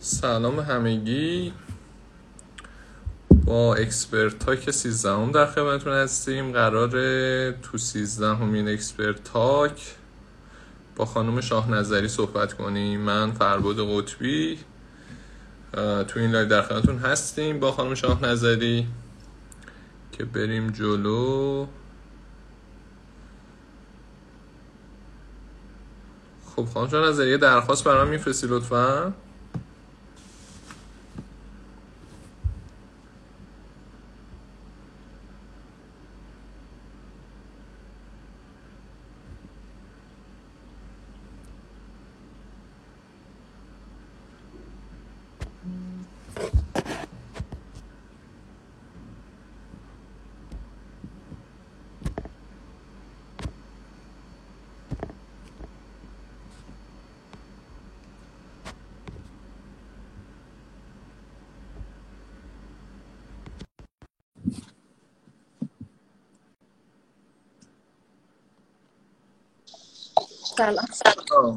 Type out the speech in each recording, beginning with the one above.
سلام همگی، با اکسپرت تاک 13 در خدمتتون هستیم. قراره تو 13 اکسپرت تاک با خانم شاه نظری صحبت کنیم. من فربد قطبی تو این لایو در خدمتتون هستیم با خانم شاه نظری که بریم جلو. خب خانم شاه نظری، درخواست برام میفرستی لطفاً؟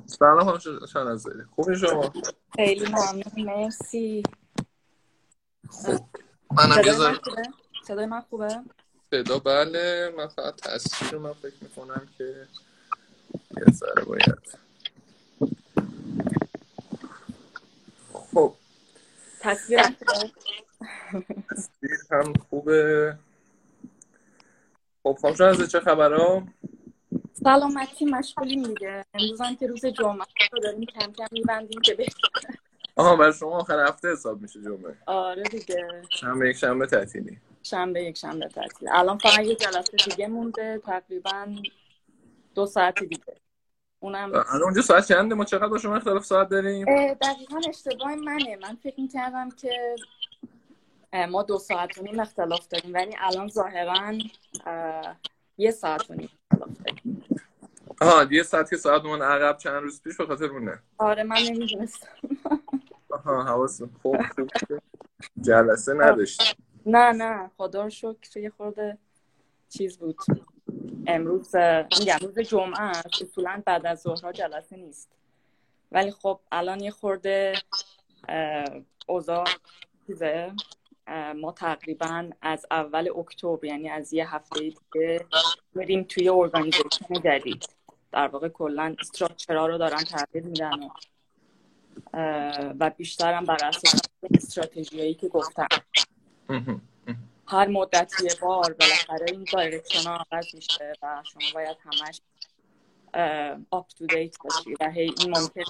سلام خانم شاه نظری، خوبی شما؟ خیلی ممنون، مرسی. خوب منم بذارم صدای من خوبه؟ صدا بله، من فقط تصویر رو من فکر میکنم که یه ذره باید. خب تصویر هم خوبه. خب خانم شاه نظری، چه خبرها؟ سلامتی، مشغولیم دیگه. امروز هم که روز جمعه رو داریم کم کم می‌بندیم که بهتره. آها، برای شما آخر هفته حساب میشه جمعه. آره دیگه. شنبه یک شنبه تعطیلی. الان فقط یه جلسه دیگه مونده، تقریبا 2 ساعت دیگه. اونم الان اونجا ساعت چنده؟ ما چقدر با شما اختلاف ساعت داریم؟ دقیقاً اشتباه منه. من فکر می‌کردم که ما 2 ساعت و نیم اختلاف داریم، ولی الان ظاهراً 1 ساعت و نیم. آها، یه ساعت که ساعت من عقب چند روز پیش به خاطر مونه. آره من نمیدونستم. آها، حواسم خوب جلسه نداشت. نه، خدا رو شکر یه خورده چیز بود. امروز میگم روز جمعه است، اصولا بعد از ظهر جلسه نیست. ولی خب الان یه خورده اوضاع چیزه. ما تقریباً از اول اکتبر، یعنی از یه هفته دیگه بریم توی ارگانیزیشن جدید. در واقع کلاً استراکچرها رو دارن تغییر میدن و بیشتر هم بر اساس استراتژیایی که گفتم. هر مدت یه بار بالاخره این دایرکشن‌ها عوض میشه و شما باید همش آپ تو دیت باشی و هی این ممکنه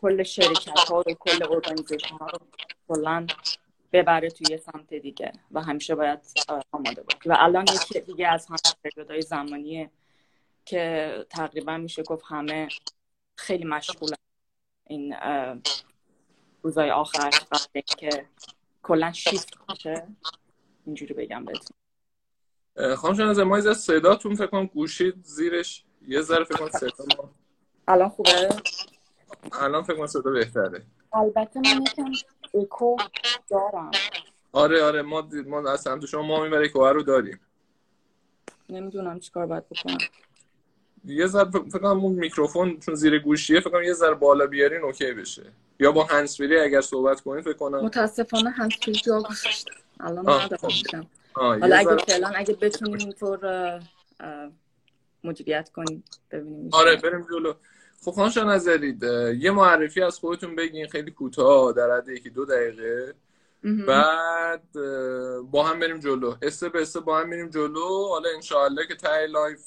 کل شرکت‌ها و کل ارگانیزیشن‌ها رو کلاً ببره توی سمت دیگه و همیشه باید آماده باشی. و الان یکی دیگه از همه پریودهای زمانیه که تقریبا میشه گفت همه خیلی مشغولن این روزهای آخر که کلا شیفت میشه، اینجوری بگم بهتون. خانم شاه نظری، ما از صداتون فکر کنم گوشید زیرش یه ذره، فکر کنم صدا ما الان خوبه؟ الان فکر کنم صدا بهتره. البته من یکم اکو دارم. آره ما از سمت شما ما میبره اکوه رو داریم. نمیدونم چیکار باید بکنم. یه ذره فکر کنم اون میکروفون چون زیر گوشیه فکر کنم یه ذره بالا بیارین اوکی بشه، یا با هندزفری اگر صحبت کنین فکر کنم. متاسفانه هندزفری جا گذاشتم الان نداشتم. حالا اگه فعلا اگه بتونیم اینطور مدیریت کنیم ببینیم. آره بریم جلو. خب خانم شاه نظری، یه معرفی از خودتون بگین خیلی کوتاه در حد 1-2 دقیقه، بعد با هم بریم جلو. حالا انشاءالله که تای لایف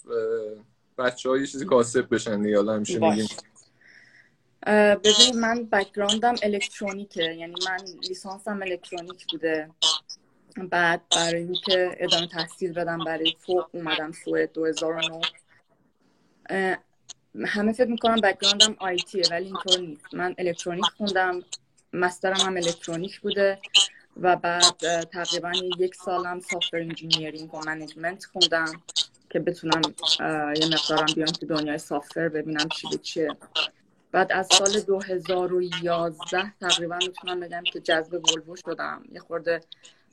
بچه‌ها یه چیزی کاسب بشن دیگه. حالا همیشه میگیم ببین، من بک‌گراندم الکترونیکه، یعنی من لیسانسم الکترونیک بوده. بعد برای اینکه ادامه تحصیل بدم برای فوق اومدم سوئد 2009. همه فکر میکنم بک‌گراندم آیتیه ولی اینطور نیست. من الکترونیک خوندم، مسترم هم الکترونیک بوده و بعد تقریباً 1 سالم سافتور انجینیرینگ و منیجمنت خوندم که بتونم یه مقدارم بیام تو دنیای سافتور ببینم چی به چیه. بعد از سال 2011 تقریباً میتونم بگم که جذب ولوو شدم. یه خورده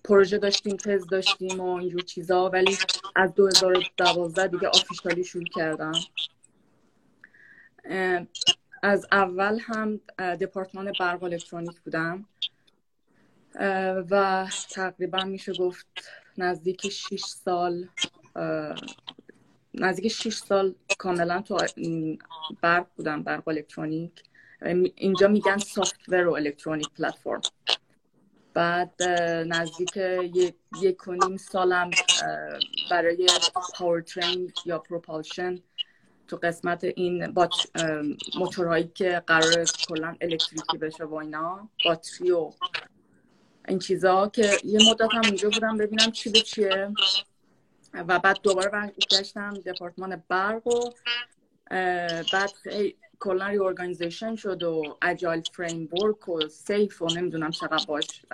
پروژه داشتیم، تز داشتیم و اینجور چیزا، ولی از 2012 دیگه آفیشیالی شروع کردم. از اول هم دپارتمان برق الکترونیک بودم و تقریبا میشه گفت نزدیک 6 سال کاملا تو برق بودم، برق الکترونیک. اینجا میگن سافتور و الکترونیک پلتفرم. بعد نزدیک 1.5 سالم برای پاورترین یا پروپالشن تو قسمت این موتورهایی که قراره کلا الکتریکی بشه و اینا، باتری و این چیزا، که یه مدت هم اونجا بودم ببینم چی به چیه و بعد دوباره برگشتم دپارتمان برق و بعد کلا ری ارگانیزیشن شد و اجایل فریم ورک و سیف و نمیدونم چقدر باش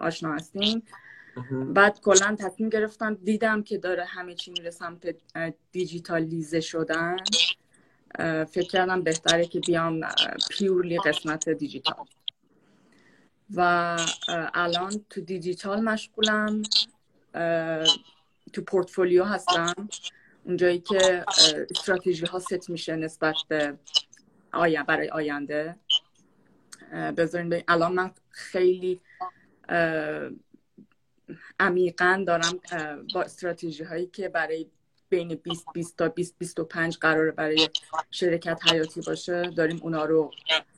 آشنا هستیم. بعد کلا تصمیم گرفتم، دیدم که داره همه چی میره سمت دیجیتالیزه شدن، فکر کردم بهتره که بیام پیورلی قسمت دیجیتال و الان تو دیجیتال مشغولم، تو پورتفولیو هستم، اونجایی که استراتژی ها ست میشه نسبت به برای آینده. بذارین الان من خیلی عمیقاً دارم با استراتژی هایی که برای بین 20 تا 25 قراره برای شرکت حیاتی باشه داریم اونا رو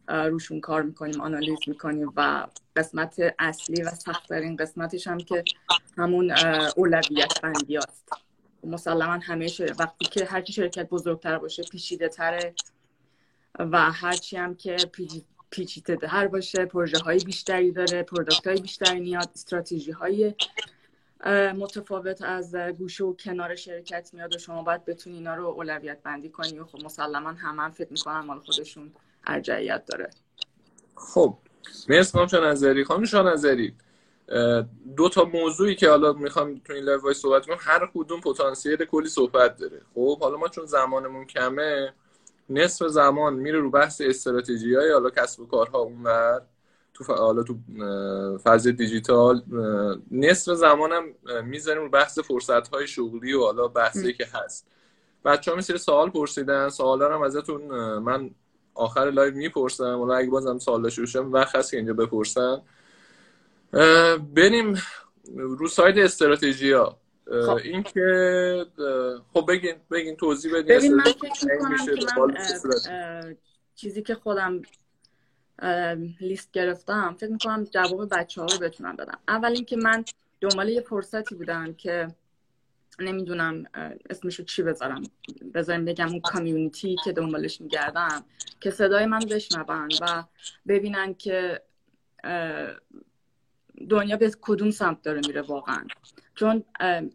روشون کار میکنیم، آنالیز میکنیم و قسمت اصلی و سخت‌ترین قسمتش هم که همون اولویت بندی است. مسلماً همه وقتی که هر کی شرکت بزرگتر باشه پیچیده‌تره و هر چی هم که پیچیده‌تر باشه پروژه‌های بیشتری داره، پروداکت‌های بیشتری میاد، استراتژی‌های متفاوت از گوشه و کنار شرکت میاد و شما باید بتونی اینا رو اولویت بندی کنی و خب مسلماً هم فکر می‌کنن مال خودشون ارجحیت داره. خب مرسی خانم شاه نظری. خانم شاه نظری، دو تا موضوعی که حالا میخوام تو این لایو صحبت کنم هر کدوم پتانسیل کلی صحبت داره. خب حالا ما چون زمانمون کمه، نصف زمان میره رو بحث استراتژی‌های حالا کسب و کارها اونور تو حالا تو فاز دیجیتال، نصف زمانم میذاریم رو بحث فرصت‌های شغلی و حالا بحثی که هست. بچه‌ها میسری سوال پرسیدن، سوالا هم ازتون من آخر لایو میپرسم، حالا اگه بازم سوال شوشم وقت هست که اینجا بپرسن. بریم رو سایت استراتژی‌ها. خب. این که خب بگین توضیح بدین. ببین من فکر میشه من چیزی که خودم لیست گرفتم فکر میکنم جواب بچه‌ها رو بتونم بدم. اول این که من دنبال یه فرصتی بودم که نمیدونم اسمشو چی بذارم بگم، اون کامیونیتی که دنبالش میگردم که صدای من بشنون و ببینن که دنیا به کدوم سمت داره میره واقعا. چون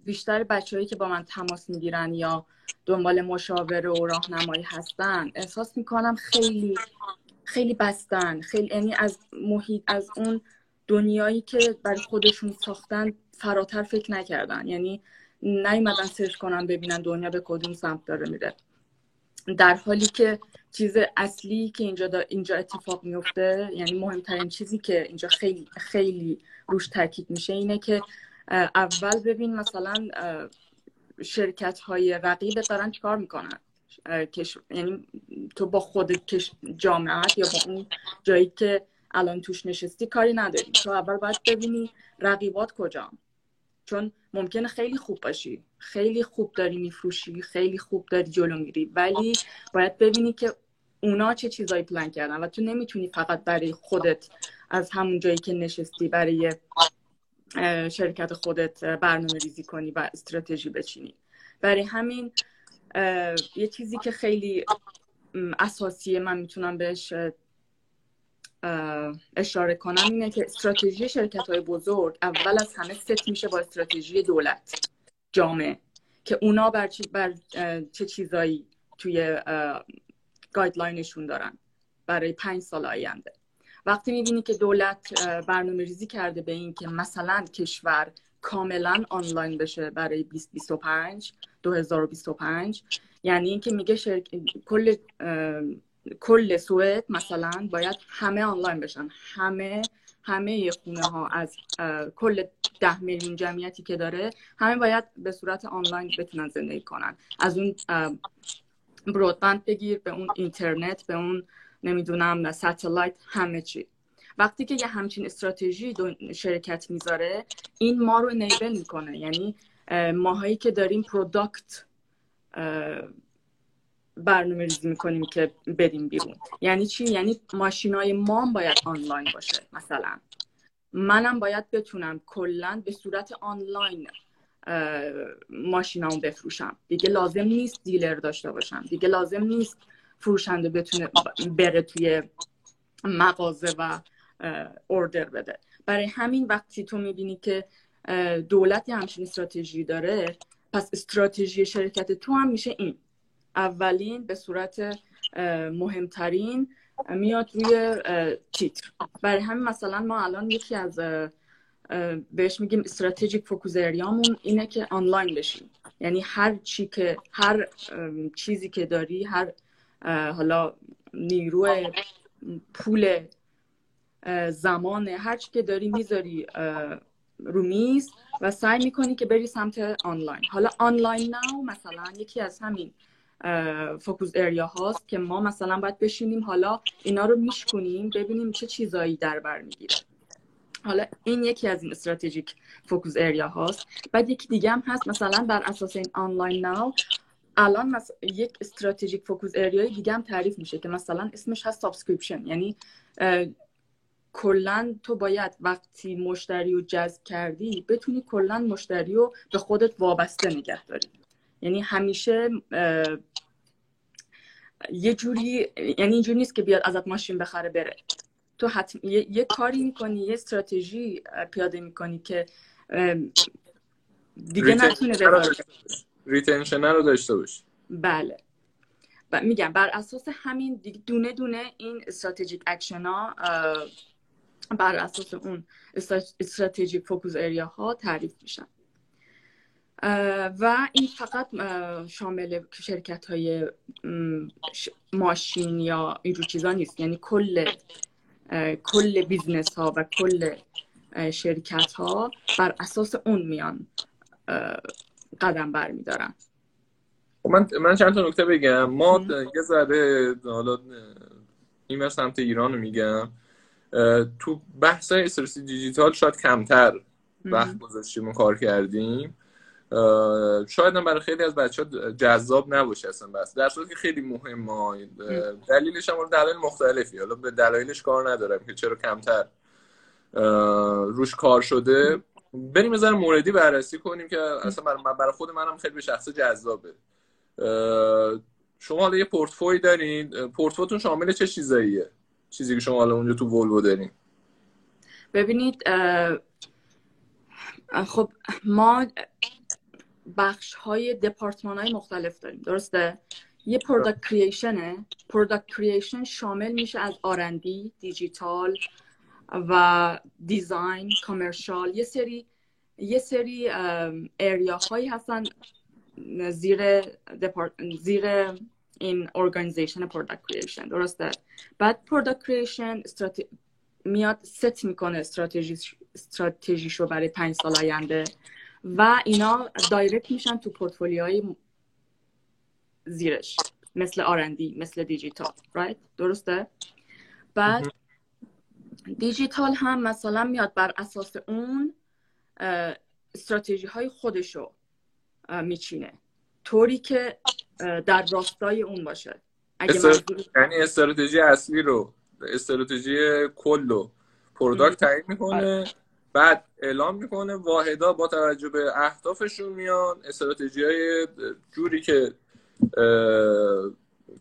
بیشتر بچه‌هایی که با من تماس میگیرن یا دنبال مشاوره و راهنمایی هستن احساس میکنم خیلی خیلی بستن، خیلی یعنی از محیط، از اون دنیایی که برای خودشون ساختن فراتر فکر نکردن، یعنی نیومدن سرچ کنن ببینن دنیا به کدوم سمت داره میره، در حالی که چیز اصلی که اینجا اتفاق میفته، یعنی مهمترین چیزی که اینجا خیلی خیلی روش تاکید میشه اینه که اول ببین مثلا شرکت های رقیبت دارن چیکار میکنن، یعنی تو با خود جامعه‌ات یا با اون جایی که الان توش نشستی کاری نداری، تو اول باید ببینی رقیبات کجا، چون ممکنه خیلی خوب باشی، خیلی خوب داری میفروشی، خیلی خوب داری جلو میری، ولی باید ببینی که اونا چه چیزایی پلان کردن و تو نمیتونی فقط برای خودت از همون جایی که نشستی برای شرکت خودت برنامه ریزی کنی و استراتژی بچینی. برای همین یه چیزی که خیلی اساسیه من میتونم بهش اشاره کنم اینه که استراتژی شرکت‌های بزرگ اول از همه ست میشه با استراتژی دولت، جامعه، که اونا بر چه چیزایی توی گایدلاینشون دارن برای 5 سال آینده. وقتی میبینی که دولت برنامه ریزی کرده به این که مثلا کشور کاملا آنلاین بشه برای 2025، یعنی این که میگه کل سوئد مثلا باید همه آنلاین بشن، همه خونه ها از کل 10 میلیون جمعیتی که داره همه باید به صورت آنلاین بتونن زندگی کنن، از اون برودبند بگیر به اون اینترنت، به اون نمیدونم ساتلایت، همه چی. وقتی که یه همچین استراتژی شرکت میذاره، این ما رو انیبل میکنه. یعنی ماهایی که داریم پروداکت برنامه‌ریزی میکنیم که بدیم بیرون. یعنی چی؟ یعنی ماشینای ما باید آنلاین باشه. مثلا منم باید بتونم کلاً به صورت آنلاین ماشینامو بفروشم. دیگه لازم نیست دیلر داشته باشم. دیگه لازم نیست فروشنده بتونه بره توی مغازه و اوردر بده. برای همین وقتی تو میبینی که دولت یه همچین استراتژی داره، پس استراتژی شرکت تو هم میشه این. اولین به صورت مهمترین میاد روی تیتر. برای همین مثلا ما الان یکی از بهش میگیم استراتژیک فوکوس اریامون اینه که آنلاین بشیم. یعنی هر چیزی که داری، هر حالا نیروی، پول، زمان، هر چی که داری میذاری رو میز و سعی میکنی که بری سمت آنلاین. حالا آنلاین ناو مثلا یکی از همین فوکوس ایریا هاست که ما مثلا باید بشینیم حالا اینا رو میشکنیم ببینیم چه چیزایی در بر میگیره. حالا این یکی از این استراتژیک فوکوس ایریا هاست. بعد یکی دیگه هم هست مثلا بر اساس این آنلاین ناو الان یک استراتژیک فوکوس ایریای دیگه هم تعریف میشه که مثلا اسمش هست سابسکریپشن. یعنی کلا تو باید وقتی مشتری رو جذب کردی بتونی کلا مشتری رو به خودت وابسته نگه داری. یعنی همیشه یه جوری، یعنی اینجوری نیست که بیاد ازت ماشین بخره بره. تو حتما یه کاری میکنی، یه استراتژی پیاده میکنی که دیگه نتونه بره. ریتنشن رو داشته باش. بله. میگم بر اساس همین دونه دونه این استراتژیک اکشن ها بر اساس اون استراتژیک فوکوس ایریا ها تعریف میشن. و این فقط شامل شرکت های ماشین یا اینجور چیزا نیست. یعنی کل بیزنس ها و کل شرکت ها بر اساس اون میان قدم برمیدارن. من چند تا نکته بگم. ما یه ذره حالا این ور سمت ایران رو میگم، تو بحث استراتژی دیجیتال شاید کمتر وقت گذاشتیم و کار کردیم. شاید هم برای خیلی از بچه‌ها جذاب نباشه اصلا، بس در صورتی که خیلی مهمه. دلیلش هم دلایل مختلفی، حالا به دلایلش کار ندارم که چرا کمتر روش کار شده. بریم از نظر موردی بررسی کنیم که اصلا برای خود منم خیلی به شخصه جذابه. شما حالا یه پورتفوی دارین، پورتفوتون شامل چه چیزاییه؟ چیزی که شما حالا اونجا تو وولو دارین. ببینید خب ما بخش‌های دپارتمان‌های مختلف داریم، درسته؟ یه پروداکت کریشنه. پروداکت کریشن شامل میشه از R&D، دیجیتال و دیزاین، کامرشال. یه سری اریاهایی هستن زیر این ارگانیزیشن پروداکت کریشن، درسته؟ بعد پروداکت کریشن میاد ست میکنه استراتژیشو برای 5 سال آینده و اینا دایرکت میشن تو پورتفولیوهای زیرش، مثل R&D، مثل دیجیتال، right؟ درسته؟ بعد دیجیتال هم مثلا میاد بر اساس اون استراتژی های خودشو میچینه طوری که در راستای اون باشه. یعنی استراتژی اصلی رو، استراتژی کل رو پروداکت تعیین میکنه، بعد اعلام میکنه، واحدا با توجه به اهدافشون میان استراتژی های جوری که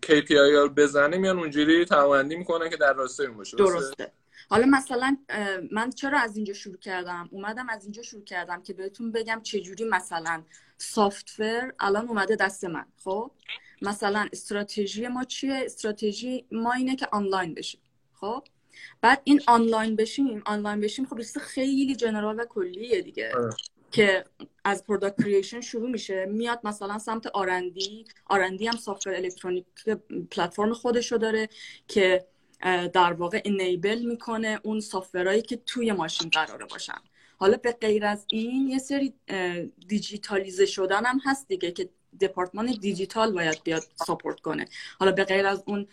KPI رو بزنه میان اونجوری توانمندی میکنن که در راستای اون باشه. درسته. حالا مثلا من چرا از اینجا شروع کردم؟ اومدم از اینجا شروع کردم که بهتون بگم چجوری مثلا سافتور الان اومده دست من. خب مثلا استراتژی ما چیه؟ استراتژی ما اینه که آنلاین بشیم. خب بعد این آنلاین بشیم خب ریسک خیلی جنرال و کلیه دیگه که از پروداکت کریشن شروع میشه، میاد مثلا سمت آرندی. آرندی هم سافتور الکترونیک پلتفرم خودش رو داره که در واقع انیبل میکنه اون سافتورایی که توی ماشین قراره باشن. حالا به غیر از این یه سری دیجیتالیزه شدن هم هست دیگه که دپارتمان دیجیتال باید بیاد ساپورت کنه. حالا به غیر از اون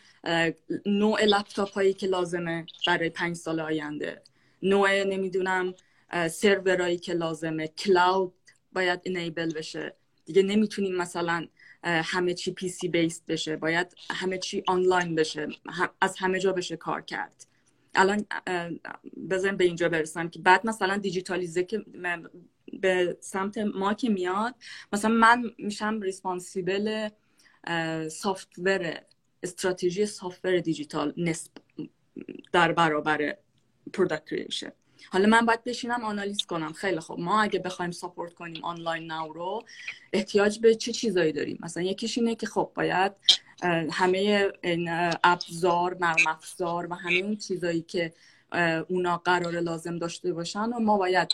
نوع لپتاپ هایی که لازمه برای 5 سال آینده، نوع نمیدونم سرورایی که لازمه، کلاود باید انیبل بشه. دیگه نمیتونیم مثلا همه چی پی سی بیسد بشه، باید همه چی آنلاین بشه، از همه جا بشه کار کرد. الان بذاریم به اینجا برسم که بعد مثلا دیجیتالیزه که به سمت ما که میاد، مثلا من میشم ریسپانسیبل سافتور، استراتژی سافتور دیجیتال نسب در برابر پروداکت کریشن. حالا من باید بشینم آنالیز کنم خیلی خوب ما اگه بخوایم ساپورت کنیم آنلاین ناو رو احتیاج به چه چیزایی داریم. مثلا یکیش اینه که خب باید همه این ابزار، نرم افزار و همه اون چیزایی که اونا قرار لازم داشته باشن و ما باید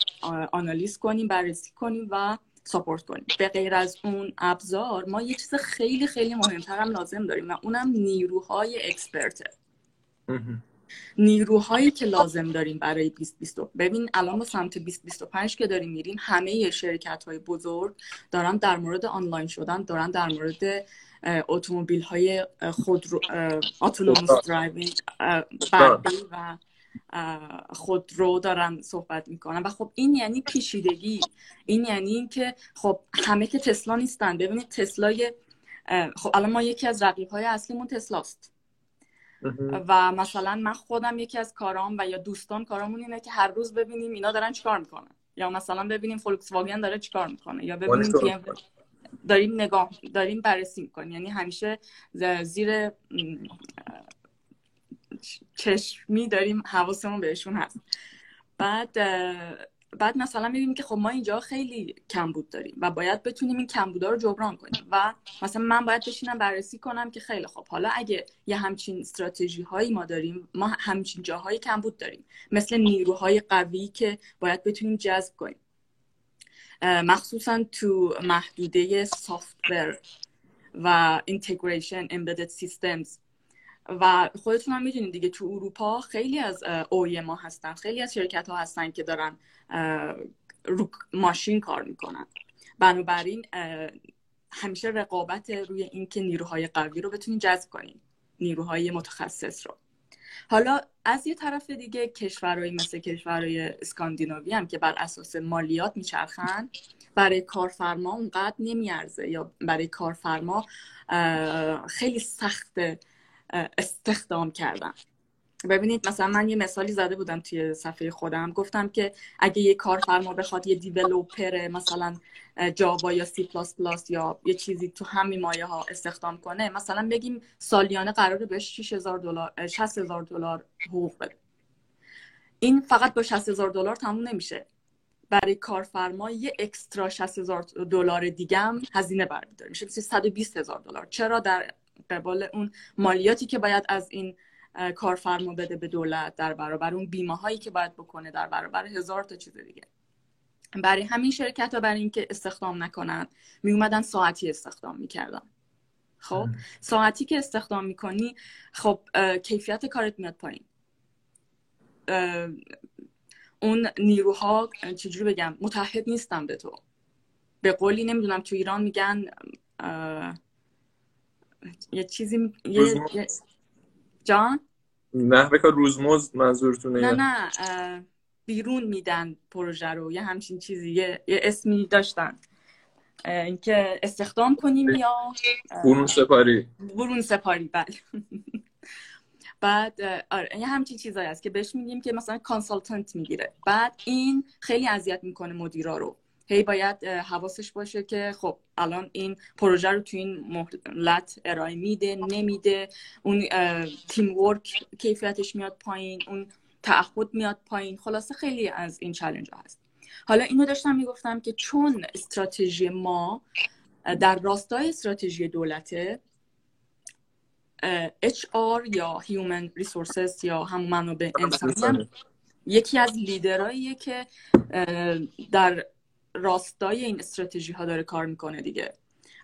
آنالیز کنیم، بررسی کنیم و ساپورت کنیم. به غیر از اون ابزار ما یه چیز خیلی خیلی مهمتر هم لازم داریم و اونم نیروهای اکسپرته. نیروهایی که لازم داریم برای 2020. ببین الان به سمت 2025 که داریم میریم، همه شرکت‌های بزرگ دارن در مورد آنلاین شدن، دارن در مورد اتومبیل‌های خودرو، اتونوموس درایوینگ، برقی و خودرو دارن صحبت میکنن. و خب این یعنی پیچیدگی، این یعنی این که خب همه که تسلا نیستن. ببینید تسلای خب الان ما یکی از رقیب‌های اصلیمون تسلاست. و مثلا من خودم یکی از کارام و یا دوستان کارامون اینه که هر روز ببینیم اینا دارن چیکار میکنن، یا مثلا ببینیم فولکس واگن داره چیکار میکنه، یا ببینیم که داریم بررسی میکنیم. یعنی همیشه زیر چشمی داریم، حواسمون بهشون هست. بعد مثلا میبینیم که خب ما اینجا خیلی کمبود داریم و باید بتونیم این کمبودا رو جبران کنیم. و مثلا من باید بشینم بررسی کنم که خیلی خب حالا اگه یه همچین استراتژی هایی ما داریم، ما همچین جاهای کمبود داریم، مثل نیروهای قوی که باید بتونیم جذب کنیم، مخصوصا تو محدوده سافتور و اینتگریشن امبدد سیستمز. و خودتون هم میدونید دیگه تو اروپا خیلی از اویما هستن، خیلی از شرکت ها هستن که دارن رو ماشین کار میکنن. بنابراین همیشه رقابت روی این که نیروهای قوی رو بتونین جذب کنین، نیروهای متخصص رو. حالا از یه طرف دیگه کشورهایی مثل کشورهای اسکاندیناوی هم که بر اساس مالیات میچرخن، برای کارفرما اونقدر نمیارزه، یا برای کارفرما خیلی سخته استخدام کردن. ببینید مثلا من یه مثالی زده بودم توی صفحه خودم، گفتم که اگه یه کارفرما بخواد یه دیولوپر مثلا جاوا یا سی پلاس پلاس یا یه چیزی تو همین مایه ها استخدام کنه، مثلا بگیم سالیانه قراره بهش $60,000 حقوق بده. این فقط با $60,000 تموم نمیشه، برای کارفرما یه اکسترا $60,000 دیگه هم هزینه برداره، میشه $120,000. چرا؟ در قبال اون مالیاتی که باید از این کارفرما بده به دولت، در برابر اون بیمه هایی که باید بکنه، در برابر 1000 تا چیز دیگه. برای همین شرکت ها برای این که استخدام نکنن می اومدن ساعتی استخدام میکردن. خب ساعتی که استخدام میکنی، خب کیفیت کارت میاد پایین. اون نیروها چجوری بگم متحد نیستن به تو. به قولی نمیدونم تو ایران میگن یه چیزی جان؟ نه بکار روزمزد منظورتونه؟ نه بیرون میدن پروژه رو، یه همچین چیزی، یه اسمی داشتن اینکه استخدام کنیم یا برون سپاری. بعد آره یه همچین چیزایی هست که بهش میگیم که مثلا کانسالتنت میگیره. بعد این خیلی اذیت میکنه مدیرا رو، هی باید حواسش باشه که خب الان این پروژه رو تو این مهلت ارائه میده نمیده، اون تیم ورک کیفیتش میاد پایین، اون تعهد میاد پایین. خلاصه خیلی از این چالش ها هست. حالا اینو داشتم میگفتم که چون استراتژی ما در راستای استراتژی دولته، HR یا Human Resources یا همون منابع انسانی یکی از لیدراییه که در راستای این استراتژی ها داره کار میکنه دیگه.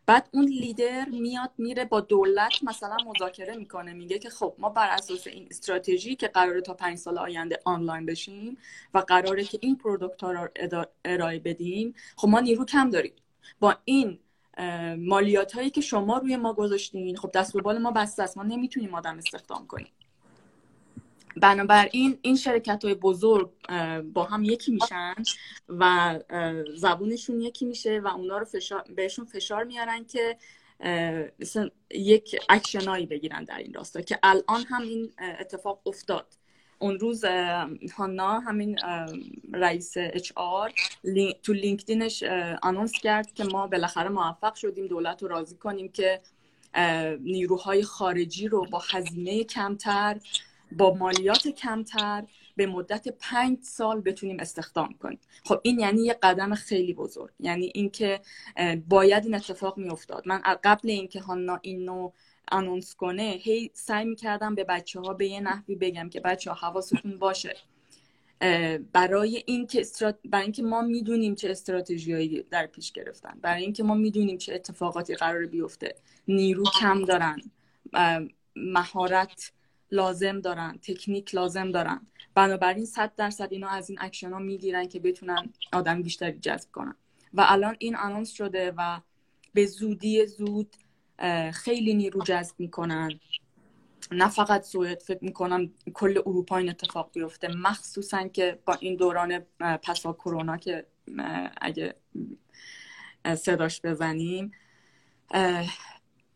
بعد اون لیدر میاد میره با دولت مثلا مذاکره میکنه، میگه که خب ما بر اساس این استراتژی که قراره تا 5 سال آینده آنلاین بشیم و قراره که این پروداکت ها رو ارائه بدیم، خب ما نیرو کم داریم، با این مالیات هایی که شما روی ما گذاشتین خب دست به بال ما بسته است، ما نمیتونیم آدم استخدام کنیم. بنابراین این شرکت های بزرگ با هم یکی میشن و زبونشون یکی میشه و اونا رو بهشون فشار میارن که مثلا یک اکشنایی بگیرن در این راستا، که الان هم این اتفاق افتاد. اون روز هانا همین رئیس HR تو لینکدینش آنونس کرد که ما بالاخره موفق شدیم دولت رو راضی کنیم که نیروهای خارجی رو با هزینه کمتر، با مالیات کمتر به مدت 5 سال بتونیم استخدام کنیم. خب این یعنی یه قدم خیلی بزرگ، یعنی اینکه باید این اتفاق میافتاد. من قبل اینکه هانا اینو آنونس کنه هی سعی میکردم به بچه‌ها به یه نحوی بگم که بچه‌ها حواستون باشه، برای اینکه ما میدونیم چه استراتژیایی در پیش گرفتن، برای اینکه ما میدونیم چه اتفاقاتی قرار بیفته. نیرو کم دارن، مهارت لازم دارن، تکنیک لازم دارن. بنابراین 100% اینا از این اکشن ها میگیرن که بتونن آدم بیشتری جذب کنن. و الان این آنونس شده و به زودی زود خیلی نیرو جذب میکنن. نه فقط سوئد، فکر میکنم کل اروپا این اتفاق بیفته، مخصوصا که با این دوران پسا کرونا که اگه صداش بزنیم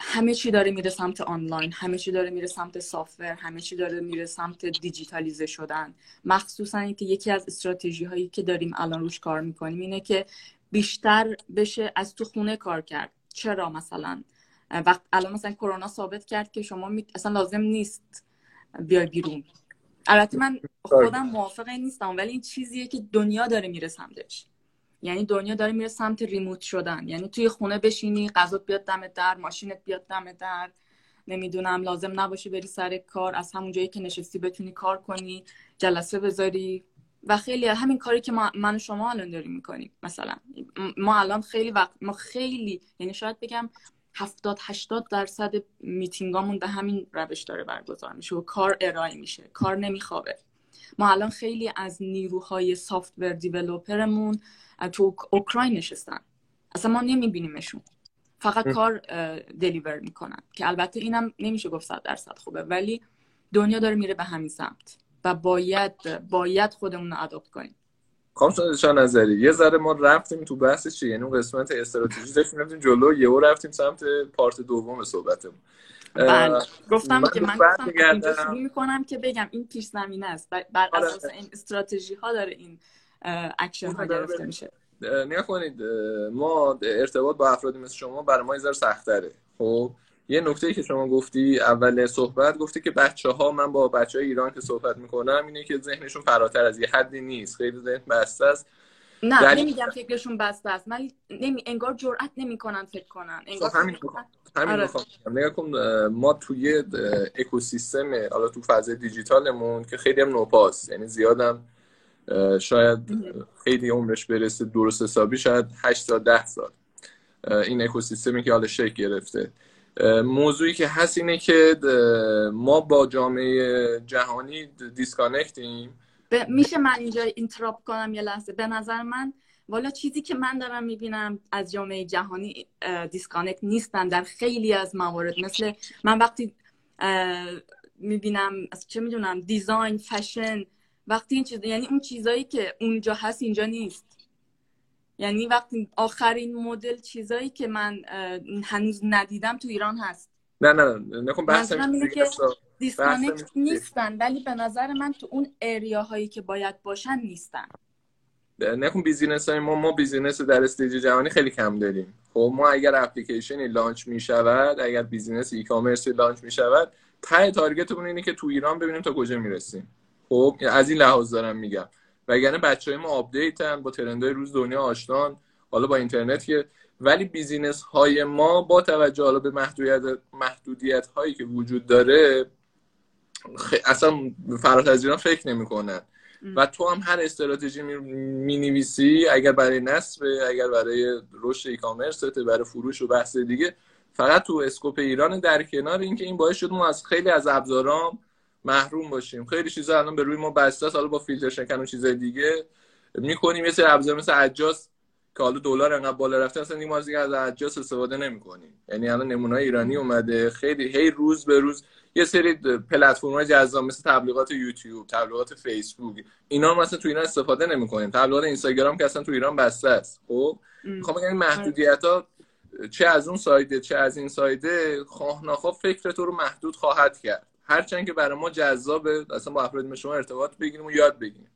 همه چی داره میره سمت آنلاین، همه چی داره میره سمت سافت‌ور، همه چی داره میره سمت دیجیتالیزه شدن. مخصوصا اینکه یکی از استراتژی هایی که داریم الان روش کار میکنیم اینه که بیشتر بشه از تو خونه کار کرد. چرا؟ مثلا وقت الان مثلا کرونا ثابت کرد که شما اصلا لازم نیست بیای بیرون. البته من خودم موافق نیستم، ولی این چیزیه که دنیا داره میره سمتش. یعنی دنیا داره میره سمت ریموت شدن، یعنی توی خونه بشینی، غذات بیاد دم در، ماشینت بیاد دم در، نمیدونم لازم نباشه بری سر کار، از همون جایی که نشستی بتونی کار کنی، جلسه بذاری. و خیلی همین کاری که من و شما الان داریم میکنیم. مثلا ما الان خیلی وقت یعنی شاید بگم 70-80% میتینگامون به همین روش داره برگزار میشه و کار ارائه میشه، کار نمیخوابه. ما الان خیلی از نیروهای سافت‌ور دیولپرمون تو اوکراین نشستن، اصلا ما نمیبینیمشون، فقط کار دلیور میکنن، که البته اینم نمیشه گفت 100% خوبه، ولی دنیا داره میره به همین سمت و باید خودمون رو اداپت کنیم. خانم شاه نظری، یه ذره ما رفتیم تو بحث چی، یعنی اون قسمت استراتژی داشتیم رفتیم جلو، یهو رفتیم سمت پارت دوم صحبتمون. بله، من گفتم اینجا شروع میکنم که بگم این پیش زمینه است، بر اساس این استراتژی ها داره این اکشن ها گرفته میشه. نگاه کنید، ما ارتباط با افرادی مثل شما برای ما یه ذره سخت‌تره. خب یه نکته‌ای که شما گفتی اول صحبت، گفتی که بچه‌ها، من با بچه‌های ایران که صحبت میکنم اینه که ذهنشون فراتر از یه حدی نیست، خیلی ذهن بسته است. نه نمیگم فکرشون بسته است، من انگار جرئت نمیکنن فکر کنن، انگار همین میخوام بگم. نگاه کن، ما توی اکوسیستم حالا تو فاز دیجیتالمون که خیلی هم نوپاس، یعنی زیادم شاید خیلی عمرش برسه درست حسابی، شاید 8 تا 10 سال این اکوسیستمی که حالا شکل گرفته. موضوعی که هست اینه که ما با جامعه جهانی دیسکانکتیم. میشه من اینجا اینتراپ کنم یه لحظه؟ به نظر من والا چیزی که من دارم میبینم از جامعه جهانی دیسکانکت نیستن در خیلی از موارد. مثل من وقتی میبینم چه میدونم دیزاین، فشن، وقتی این چیز، یعنی اون چیزایی که اونجا هست اینجا نیست. یعنی وقتی آخرین مدل چیزایی که من هنوز ندیدم تو ایران هست. نه کن بحثم اینه که دیسکانکت نیستن، ولی به نظر من تو اون اریاهایی که باید باشن نیستن. نکن بیزینس های ما بیزینس در استیج جهانی خیلی کم داریم. خب ما اگر اپلیکیشنی لانچ می شود، اگر بیزینس ای کامرسی لانچ می شود، ته تارگتمون اینه که تو ایران ببینیم تا کجا می رسیم. خب از این لحاظ دارم میگم، وگرنه بچهای ما آپدیتن، با ترندهای روز دنیا آشنان، حالا با اینترنت که، ولی بیزینس های ما با توجه حالا به محدودیت هایی که وجود داره اصلا فراتر از ایران فکر نمی کنن. و تو هم هر استراتژی مینویسی، اگر برای نصب، اگر برای رشد ای کامرس، برای فروش و بحث دیگه، فقط تو اسکوپ ایران، در کنار اینکه این باعث شد ما از خیلی از ابزارام محروم باشیم. خیلی چیزا الان به روی ما بسته است، حالا با فیلتر شکن و چیزای دیگه میکنیم. یه سری ابزار مثل اجاس که حالا دلار انقدر بالا رفته اصلا ما دیگه از اجاس استفاده نمی‌کنیم. یعنی الان نمونه‌های ایرانی اومده خیلی هی روز به روز یه سری پلتفرم‌های جذاب مثل تبلیغات یوتیوب، تبلیغات فیسبوک، اینا ما اصلا تو اینا استفاده نمی‌کنیم. تبلیغات اینستاگرام که اصلا تو ایران بسته است. خب می‌خوام بگم محدودیت‌ها چه از اون سایده چه از این سایده خواه نخواه فکر تو رو محدود خواهد کرد، هرچند که برای ما جذابه اصلا با افراد شما ارتباط بگیریم و یاد بگیریم.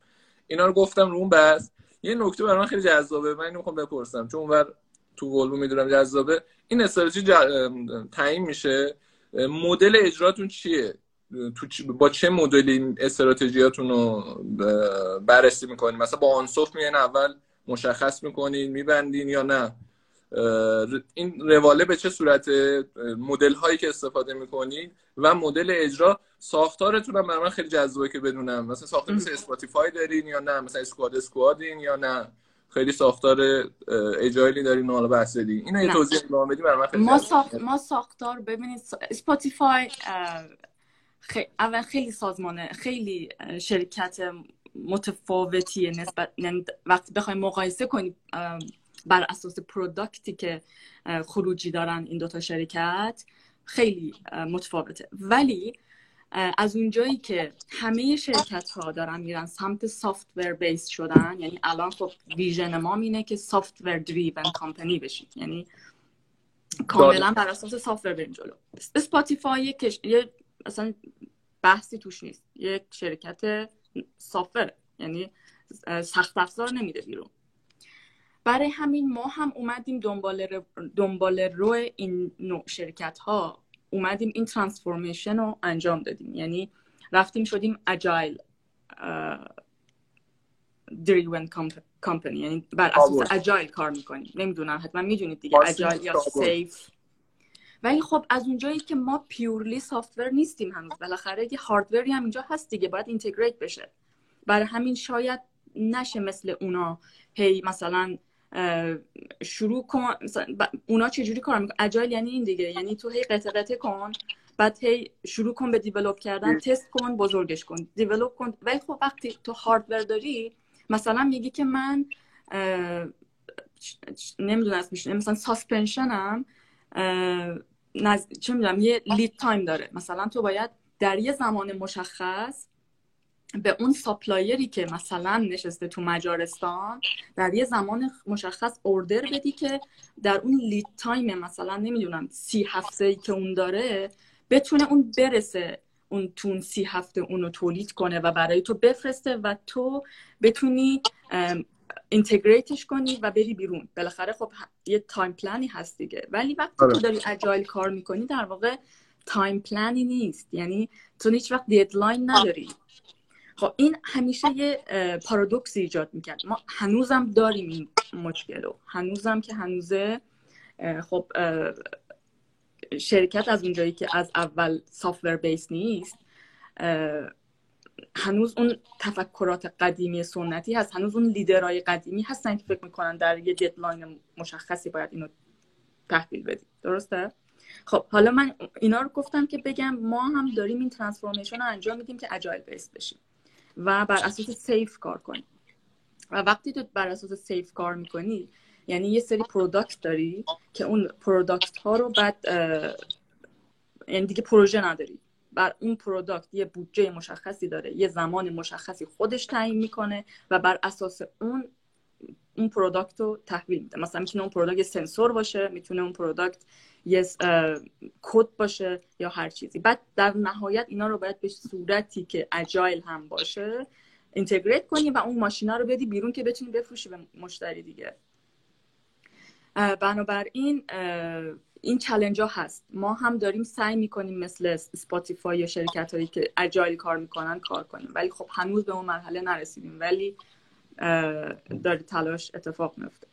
اینا رو گفتم رو اون بس. یه نکته برای من خیلی جذابه، من اینو میخوام بپرسم چون اونور تو قلبم میدونم جذابه، این استراتژی تعیین میشه، مدل اجراتون چیه؟ با چه مدلی استراتژیاتون رو بررسی میکنین؟ مثلا با آنسوف میان اول مشخص میکنین میبندین یا نه؟ این رواله به چه صورت مدل هایی که استفاده میکنین و مدل اجرا ساختارتون هم برام خیلی جذابه که بدونم مثلا ساختار مثل اسپاتیفای دارین یا نه، مثلا اسکوادین یا نه، خیلی ساختار اجایلی دارین حالا بحث بدین. اینو یه توضیح لطفا بدید برام خیلی ما ساختار ببینید اسپاتیفای اول خیلی سازمانه، خیلی شرکت متفاوتیه نسبت وقتی بخوایم مقایسه کنیم بر اساس پروداکتی که خروجی دارن این دوتا شرکت خیلی متفاوته. ولی از اونجایی که همه شرکت ها دارن میرن سمت سافتور بیس شدن، یعنی الان خب ویژن ما اینه که سافتور دریون کمپانی بشید، یعنی کاملا بر اساس سافتور بریم جلو. اسپاتیفای یه اصلا بحثی توش نیست، یک شرکت سافتور، یعنی سخت افزار نمیده بیرون. برای همین ما هم اومدیم دنبال رو این نوع شرکت ها، اومدیم این ترانسفورمیشن رو انجام دادیم، یعنی رفتیم شدیم اجایل دریون کمپانی، یعنی بر اساس اجایل کار میکنیم. نمیدونم حتما میدونید دیگه اجایل یا سیف. ولی خب از اونجایی که ما پیورلی سافتور نیستیم هنوز، بالاخره یه هاردوری هم اینجا هست دیگه، باید اینتگریت بشه. برای همین شاید نشه مثل اونا هی مثلا شروع کن، اونا چجوری کار میکنن؟ اجایل یعنی این دیگه، یعنی تو هی قطعه کن، بعد هی شروع کن به دیولپ کردن، تست کن، بزرگش کن، دیولپ کن. ولی خب وقتی تو هاردور داری مثلا میگی که من نمیدونم اسمش، مثلا ساسپنشنم چه میدونم یه لید تایم داره، مثلا تو باید در یه زمان مشخص به اون ساپلایری که مثلا نشسته تو مجارستان در یه زمان مشخص اوردر بدی که در اون لید تایم مثلا نمیدونم 30 هفته‌ای که اون داره بتونه اون برسه، اون تو 30 هفته اونو تولید کنه و برای تو بفرسته و تو بتونی اینتگریتش کنی و بری بیرون. بالاخره خب یه تایم پلانی هست دیگه. ولی وقتی تو داری اجایل کار میکنی در واقع تایم پلانی نیست، یعنی تو هیچ وقت ددلاین نداری. خب این همیشه یه پارادوکس ایجاد میکرد. ما هنوزم داریم این مشکل رو، هنوزم که هنوزه. خب شرکت از اونجایی که از اول سافتور بیس نیست، هنوز اون تفکرات قدیمی سنتی هست، هنوز اون لیدرهای قدیمی هستن که فکر میکنن در یه ددلاین مشخصی باید اینو تحویل بدیم. درسته؟ خب حالا من اینا رو گفتم که بگم ما هم داریم این ترانسفورمیشن رو انجام میدیم که اجایل بیس بشیم و بر اساس سیف کار کنی. و وقتی تو بر اساس سیف کار میکنی یعنی یه سری پروداکت داری که اون پروداکت ها رو بعد یعنی دیگه پروژه نداری، بر اون پروداکت یه بودجه مشخصی داره، یه زمان مشخصی خودش تعیین میکنه و بر اساس اون پروداکت رو تحویل میده. مثلا میتونه اون پروداکت یه سنسور باشه، میتونه اون پروداکت یه کد باشه یا هر چیزی. بعد در نهایت اینا رو باید به صورتی که اجایل هم باشه اینتگریت کنی و اون ماشینا رو بدی بیرون که بتونی بفروشی به مشتری دیگه. بنابراین این چالش ها هست. ما هم داریم سعی میکنیم مثل اسپاتیفای یا شرکت هایی که اجایل کار میکنن کار کنیم، ولی خب هنوز به اون مرحله نرسیدیم، ولی داره تلاش اتفاق میفته.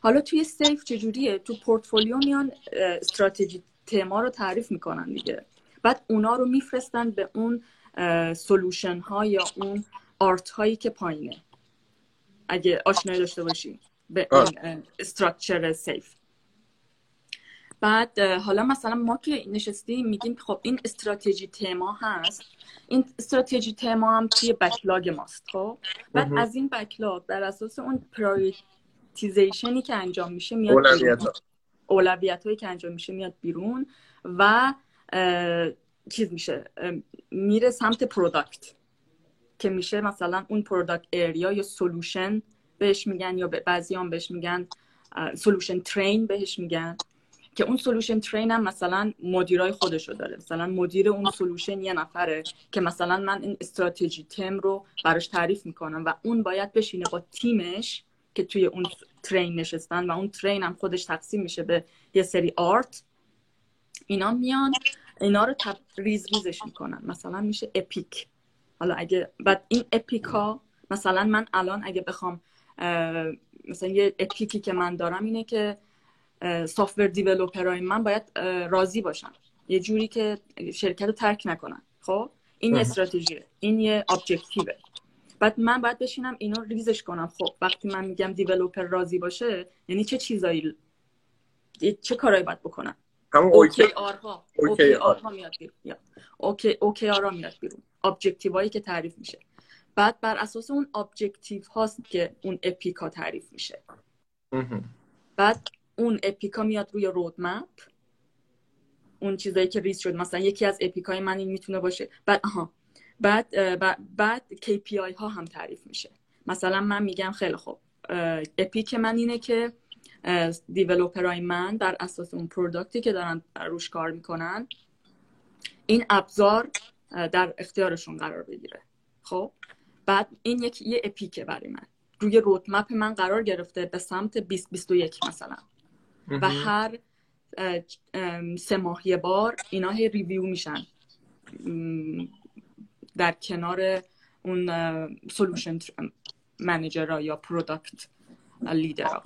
حالا توی سیف چجوریه؟ تو پورتفولیو میان استراتژی تما رو تعریف میکنن دیگه، بعد اونا رو میفرستن به اون سولوشن ها یا اون آرت هایی که پایینه، اگه آشنایی داشته باشی به این استراکچر سیف. بعد حالا مثلا ما که نشستیم میگیم خب این استراتژی تما هست، این استراتژی تما هم توی بکلاگ ماست. خب بعد از این بکلاگ بر اساس اون پرایورتیزیشنی که انجام میشه میاد بیرون، اولویت‌هایی که انجام میشه میاد بیرون و چیز میشه، میره سمت پروداکت که میشه مثلا اون پروداکت ایریا یا سولوشن بهش میگن، یا بعضی هم بهش میگن سولوشن ترین بهش میگن، که اون سولوشن ترین هم مثلا مدیرای خودشو داره. مثلا مدیر اون سولوشن یه نفره که مثلا من این استراتژی تم رو براش تعریف میکنم و اون باید بشینه با تیمش که توی اون ترین نشستن و اون ترین هم خودش تقسیم میشه به یه سری آرت، اینا میان اینا رو ریز ریزش میکنن، مثلا میشه اپیک. حالا اگه بعد این اپیک ها، مثلا من الان اگه بخوام مثلا یه اپیکی که من دارم اینه که سافتور دیولپرای من باید راضی باشن، یه جوری که شرکت رو ترک نکنن. خب این یه استراتژیه، این یه ابجکتیوه. بعد من باید بشینم اینا ریزش کنم. خب وقتی من میگم دیولپر راضی باشه یعنی چه چیزایی، چه کارایی باید بکنن؟ همون OKR ها، OKR ها میاد بیرون، OKR ها میاد بیرون، ابجکتیو هایی که تعریف میشه. بعد بر اساس اون ابجکتیو هاست که اون اپیک ها تعریف میشه. بعد اون اپیکا میاد روی رودمپ، اون چیزایی که ریز شد. مثلا یکی از اپیکای من این میتونه باشه. بعد KPI ها هم تعریف میشه. مثلا من میگم خیلی خوب، اپیک من اینه که دیولپرای من در اساس اون پروداکتی که دارن روش کار میکنن این ابزار در اختیارشون قرار بگیره. خب بعد این یه اپیکه برای من، روی رودمپ من قرار گرفته به سمت 2021 مثلا. و هر 3 ماه یه بار اینا هی ریویو میشن در کنار اون سولوشن منیجرها یا پروداکت لیدرها.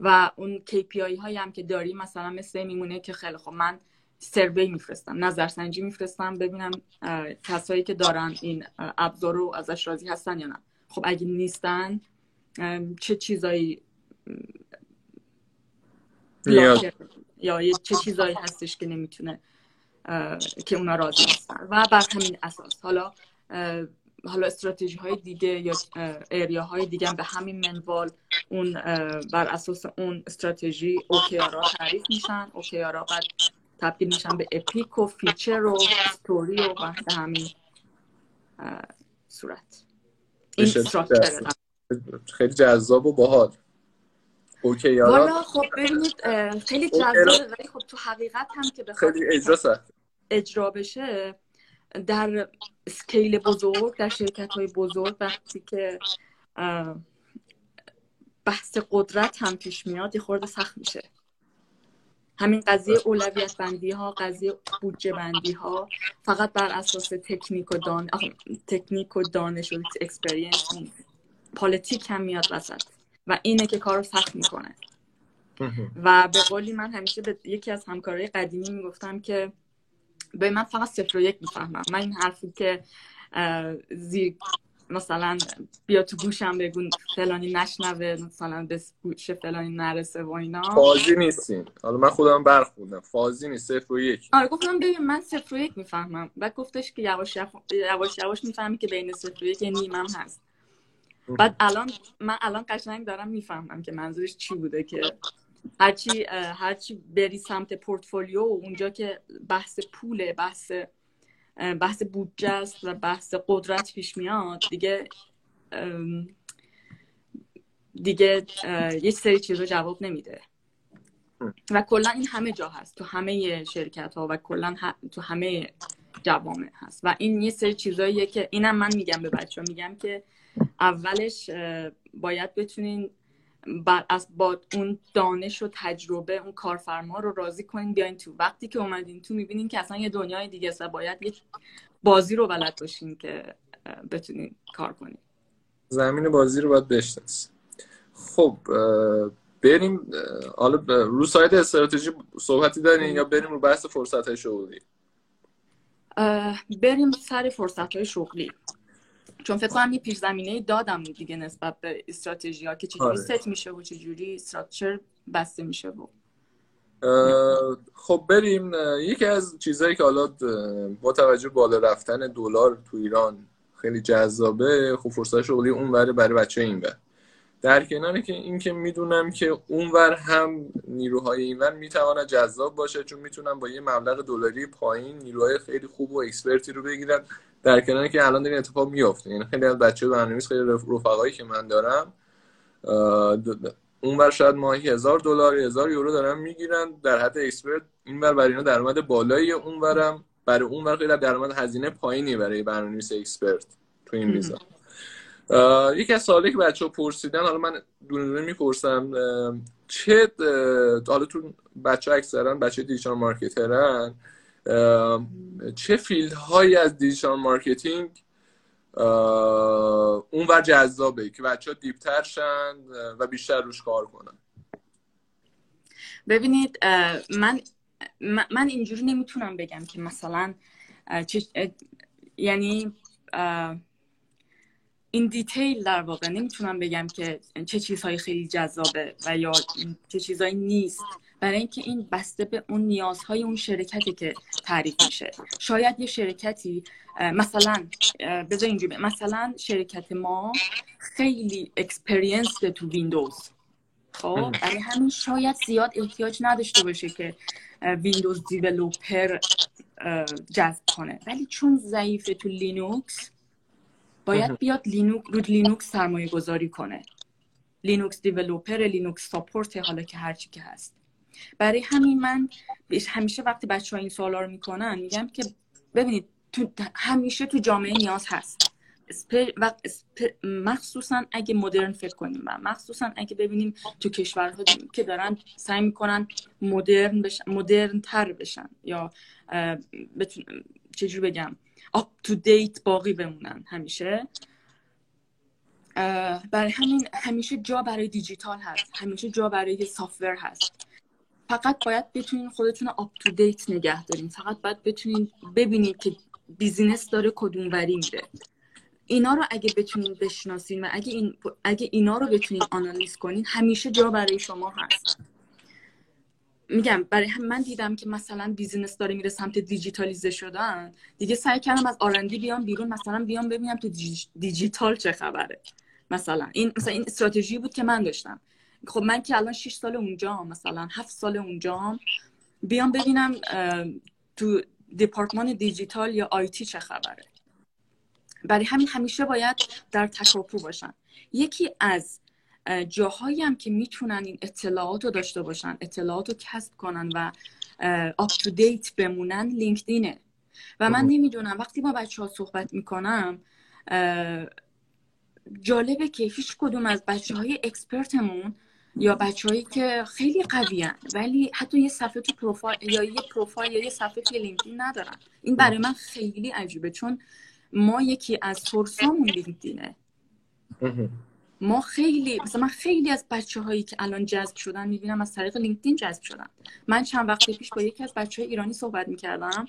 و اون KPI هایی هم که داری مثلا مثل میمونه که خیلی خب من سروی میفرستم، نظرسنجی میفرستم ببینم کسایی که دارن این ابزار رو ازش راضی هستن یا نه. خب اگه نیستن چه چیزایی یا چه چیزایی هستش که نمیتونه که اونا راضی هستن و بر همین اساس حالا استراتژی های دیگه یا ایریا های دیگه به همین منوال اون بر اساس اون استراتژی OKR ها تعریف میشن. OKR ها بعد تبدیل میشن به اپیک و فیچر و استوری و به همین صورت. این استراکچر خیلی جذاب و باحال. اوکی یارا والا. خب ببینید خیلی جذابه ولی خب تو حقیقت هم که بخواد خیلی اجرا بشه در اسکیل بزرگ، در شرکت‌های بزرگ، وقتی که بحث قدرت هم پیش میاد یه خورده سخت میشه. همین قضیه اولویت بندی ها، قضیه بودجه بندی ها فقط بر اساس تکنیک و دانش و اکسپریانس، پالیتیک هم میاد وسط و اینه که کارو سخت میکنه. و به قولی من همیشه به یکی از همکارای قدیمی میگفتم که به من فقط 0 و 1 میفهمم. من این حرفی که زیر مثلا بیا تو گوشم بگون فلانی نشنوه، مثلا به گوش فلانی نرسه و اینا، فازی نیستین. حالا من خودم برخوردم، فازی نیست، 0 و 1. آره گفتم ببین من 0 و 1 میفهمم. بعد گفتش که یواش یواش میفهمی که بین 0 و 1 یه نیمم هست. بعد من الان قشنگ دارم میفهمم که منظورش چی بوده، که هرچی بری سمت پورتفولیو و اونجا که بحث پوله، بحث بودجه است و بحث قدرت پیش میاد دیگه یه سری چیز رو جواب نمیده. و کلا این همه جا هست، تو همه شرکت ها و کلا تو همه جوامع هست. و این یه سری چیزاییه که اینم من میگم به بچه ها، میگم که اولش باید بتونین با اون دانش و تجربه اون کارفرما رو راضی کنین بیاین تو. وقتی که اومدین تو میبینین که اصلا یه دنیای دیگه است و باید یک بازی رو بلد باشین که بتونین کار کنین، زمین بازی رو باید بشناسین. خب بریم حالا رو سایت استراتژی صحبتی دارین یا بریم رو بحث فرصت‌های شغلی؟ بریم سر فرصت‌های شغلی، چون فکر کنم یه پیش زمینه دادم دیگه نسبت به استراتژی ها که چجوری ست میشه و چجوری استراکچر بسته میشه. خب بریم. یکی از چیزایی که حالا با توجه بالا رفتن دلار تو ایران خیلی جذابه، خب فرصت شغلی اون برای بچه این بر در کنار که این که میدونم که اونور هم نیروهای اینور میتواند جذاب باشه، چون میتونم با یه مبلغ دلاری پایین نیروهای خیلی خوب و اکسپرتی رو بگیرم، در کنار که الان دارین اتفاق میفته. یعنی خیلی از بچه‌ها برنامه‌نویس، خیلی رفقایی که من دارم اونور شاید ماهی $1000 $1000 دارن میگیرن در حد اکسپرت، اینور برای اینا درآمد بالایی، اونورم برای اونور خیلی درآمد هزینه پایینی برای برنامه‌نویس اکسپرت تو این ویزا. یکی از سوالی که بچه‌ها پرسیدن، حالا من دونه دونه میپرسم، چه حالا تو بچه‌ها اکثرا بچه دیجیتال مارکترن، چه فیلدهایی از دیجیتال مارکتینگ اونور جذابه که بچه‌ها دیپ‌تر شن و بیشتر روش کار کنن؟ ببینید، من اینجوری نمیتونم بگم که مثلا یعنی این دیتیل در واقع نمیتونم بگم که چه چیزهای خیلی جذابه و یا چه چیزهایی نیست، برای اینکه این بسته به اون نیازهای اون شرکتی که تعریف میشه. شاید یه شرکتی مثلا بذار اینجوری، مثلا شرکت ما خیلی اکسپریانسه تو ویندوز، خب برای همین شاید زیاد احتیاج نداشته باشه که ویندوز دیولوپر جذب کنه، ولی چون ضعیفه تو لینوکس باید بیاد لینوکس سرمایه گذاری کنه، لینوکس دیولوپر، لینوکس ساپورت، حالا که هرچی که هست. برای همین من همیشه وقتی بچه‌ها این سوالا رو میکنن میگم که ببینید تو همیشه تو جامعه نیاز هست، مخصوصا اگه مدرن فکر کنیم و مخصوصا اگه ببینیم تو کشورها که دارن سعی میکنن مدرن بشن، مدرن تر بشن یا چجور بگم up to date باقی بمونن همیشه. برای همین همیشه جا برای دیجیتال هست، همیشه جا برای سافت‌ور هست. فقط باید بتونین خودتون رو up to date نگه دارین، فقط باید بتونین ببینید که بیزینس داره کدوموری میره. اینا رو اگه بتونین بشناسین و اگه اینا رو بتونین آنالیز کنین، همیشه جا برای شما هست. میگم برای هم من دیدم که مثلا بیزینس داره میره سمت دیجیتالیزه شدن، دیگه سعی کردم از R&D بیام بیرون، مثلا بیام ببینم تو دیجیتال چه خبره. مثلا این استراتژی بود که من داشتم. خب من که الان 6 سال اونجام، مثلا 7 سال اونجام، بیام ببینم تو دپارتمان دیجیتال یا آیتی چه خبره. برای همین همیشه باید در تکاپو باشن. یکی از جاهایی هم که میتونن این اطلاعات رو داشته باشن، اطلاعات رو کسب کنن و آپ تو دیت بمونن، لینکدینه. و من نمیدونم وقتی با بچه ها صحبت میکنم، جالبه که هیچ کدوم از بچه های اکسپرتمون یا بچه هایی که خیلی قویان ولی حتی یه صفحه تو پروفایل یا یه صفحه توی لینکدین ندارن. این برای من خیلی عجیبه، چون ما یکی از سورسامون لینکدینه. ما خیلی مثلا من خیلی از بچه‌هایی که الان جذب شدن می‌بینم از طریق لینکدین جذب شدن. من چند وقت پیش با یکی از بچه‌های ایرانی صحبت می‌کردم،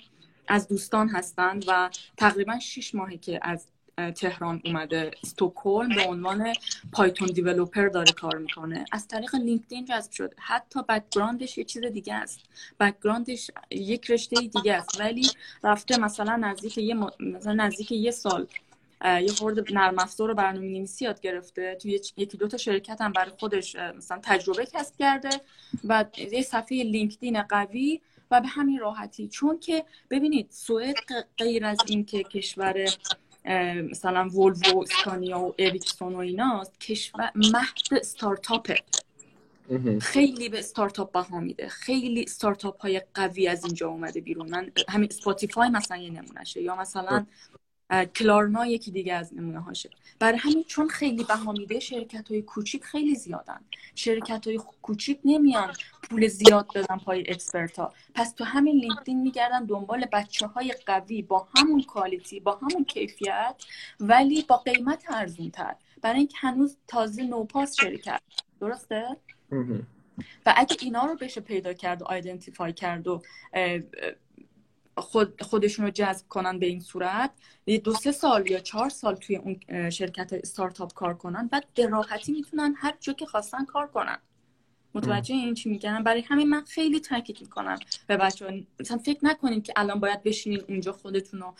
از دوستان هستن و تقریباً 6 ماهه که از تهران اومده استکهلم، به عنوان پایتون دیولپر داره کار می‌کنه، از طریق لینکدین جذب شد. حتی بک‌گراندش یه چیز دیگه است، بک‌گراندش یک رشته دیگه است، ولی رفته مثلا نزدیک یه سال یه خورده نرم افزار و برنامه‌نویسی یاد گرفته، توی یکی دو تا شرکت هم برای خودش مثلا تجربه کسب کرده و یه صفحه لینکدین قوی و به همین راحتی. چون که ببینید سوئد غیر از این که کشور مثلا وولوو، اسکانیا و اریکسون و ایناست، کشور مهد استارتاپه. خیلی به استارتاپ بها میده، خیلی استارتاپ های قوی از اینجا اومده بیرون. من همین اسپاتیفای مثلا یه نمونهشه، یا مثلا کلارنا یکی دیگه از نمونه هاشه. برای همین چون خیلی بها میده، شرکت های کوچیک خیلی زیادن، شرکت های کوچیک نمیان پول زیاد بدن پای اکسپرت ها، پس تو همین لینکدین میگردن دنبال بچه های قوی با همون کوالیتی، با همون کیفیت، ولی با قیمت ارزون تر، برای اینکه هنوز تازه نوپاس شرکت، درسته؟ و اگه اینا رو بشه پیدا کرد و آیدنتیفای کرد و خودشون رو جذب کنن، به این صورت 2-3 سال یا 4 سال توی اون شرکت استارتاپ کار کنن، بعد به راحتی میتونن هر جا که خواستن کار کنن. متوجه این چی میگن؟ برای همین من خیلی تاکید میکنم به بچه‌ها، مثلا فکر نکنید که الان باید بشینید اونجا خودتون رو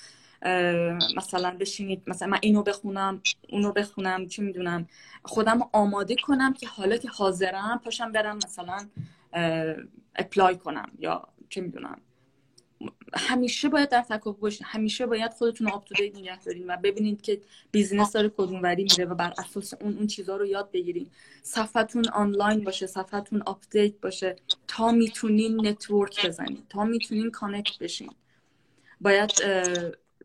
مثلا بشینید، مثلا من اینو بخونم اونو بخونم چی میدونم، خودم آماده کنم که حالا که حاضرم پاشم برم مثلا اپلای کنم یا چی میدونم. همیشه باید در تکاپو باشین، همیشه باید خودتون رو آپ تو دیت نگه دارین و ببینید که بیزینس داره کدوموری میره و بر اساس اون چیزا رو یاد بگیرین. صفحتون آنلاین باشه، صفحتون آپدیت باشه، تا میتونین نتورک بزنین، تا میتونین کانکت بشین. باید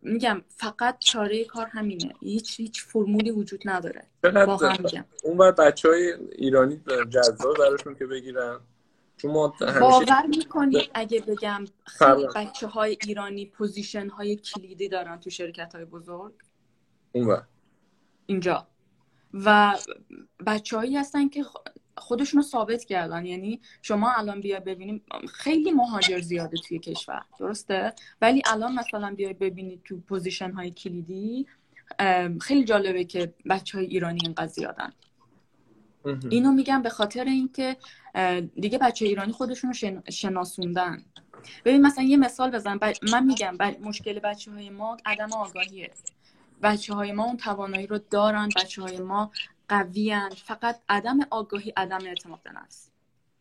میگم فقط چاره کار همینه، هیچ فرمولی وجود نداره. واقعا میگم اون وقت بچهای ایرانی جذاب براشون که بگیرن، باور میکنید اگه بگم خیلی بچه های ایرانی پوزیشن های کلیدی دارن تو شرکت های بزرگ اینجا و بچه هایی هستن که خودشونو ثابت کردن. یعنی شما الان بیا ببینیم خیلی مهاجر زیاده توی کشور، درسته؟ ولی الان مثلا بیا ببینید تو پوزیشن های کلیدی خیلی جالبه که بچه های ایرانی اینقدر زیادن. اینو میگم به خاطر اینکه دیگه بچه ایرانی خودشون رو شناسوندن. ببین مثلا یه مثال بزنم، من میگم مشکل بچه های ما عدم آگاهیه. بچه های ما اون توانایی رو دارن، بچه های ما قویان، فقط عدم آگاهی، عدم اعتماد به نفس.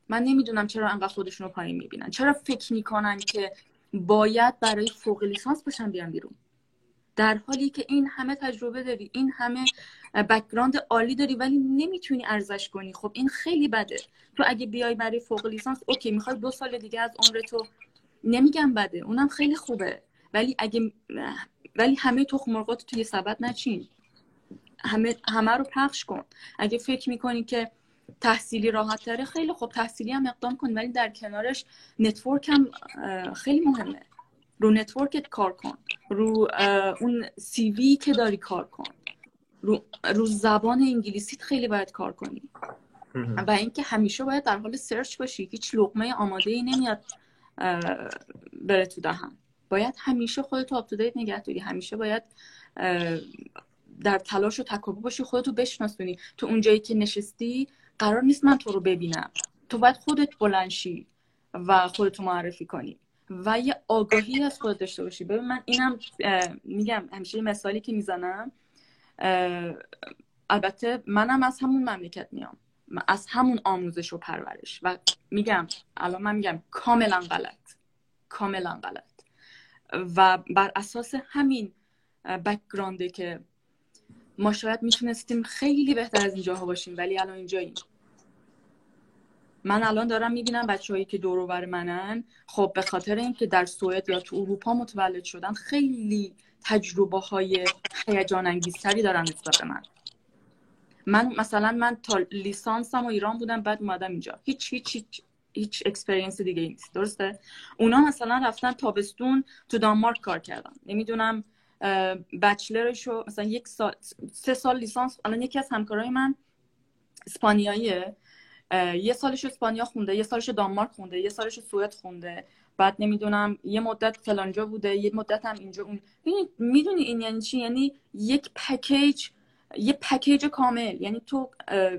من نمیدونم چرا انقدر خودشون رو پایین میبینن، چرا فکر میکنن که باید برای فوق لیسانس باشن بیان بیرون، در حالی که این همه تجربه داری، این همه بک‌گراند عالی داری ولی نمیتونی ارزش کنی. خب این خیلی بده. تو اگه بیای برای فوق لیسانس اوکی میخوای 2 سال دیگه از عمرتو، نمیگم بده، اونم خیلی خوبه، ولی اگه همه تخم مرغات توی سبد نچین، همه رو پخش کن. اگه فکر میکنی که تحصیلی راحت تره، خیلی خوب تحصیلی هم اقدام کن، ولی در کنارش نتورک هم خیلی مهمه. رو نتورکت کار کن، رو اون سی وی که داری کار کن، رو زبان انگلیسیت خیلی باید کار کنی و اینکه همیشه باید در حال سرچ باشی. هیچ لقمه آماده ای نمیاد بره تو دهن. باید همیشه خودتو آپ تو دیت نگه داری، همیشه باید در تلاش و تکاپو باشی، خودتو بشناسونی. تو اونجایی که نشستی قرار نیست من تو رو ببینم، تو باید خودت بلند شی و خودتو معرفی کنی و یه آگاهی از خودت داشته باشی. ببین من اینم میگم، همیشه مثالی که میزنم، البته منم از همون مملکت میام، از همون آموزش و پرورش و میگم الان من میگم کاملا غلط، کاملا غلط و بر اساس همین بک‌گراند که ما شاید میتونستیم خیلی بهتر از اینجاها باشیم ولی الان اینجاییم. من الان دارم میبینم بچه‌هایی که دور و بر منن، خب به خاطر اینکه در سوئد یا تو اروپا متولد شدن، خیلی تجربه‌های هیجان انگیزتری دارن نسبت به من. من مثلا تا لیسانسم و ایران بودم، بعد اومدم اینجا، هیچ اکسپریانس دیگه نیست، درسته؟ اونا مثلا رفتن تابستون تو دانمارک کار کردن، نمیدونم بچلرشو مثلا 1 سال 3 سال لیسانس. الان یکی از همکارای من اسپانیاییه، 1 سالش اسپانیا خونده، 1 سالش دانمارک خونده، 1 سالش سوئد خونده، بعد نمیدونم یه مدت فلانجا بوده، یه مدت هم اینجا اون. میدونی این یعنی چی؟ یعنی یک پکیج کامل. یعنی تو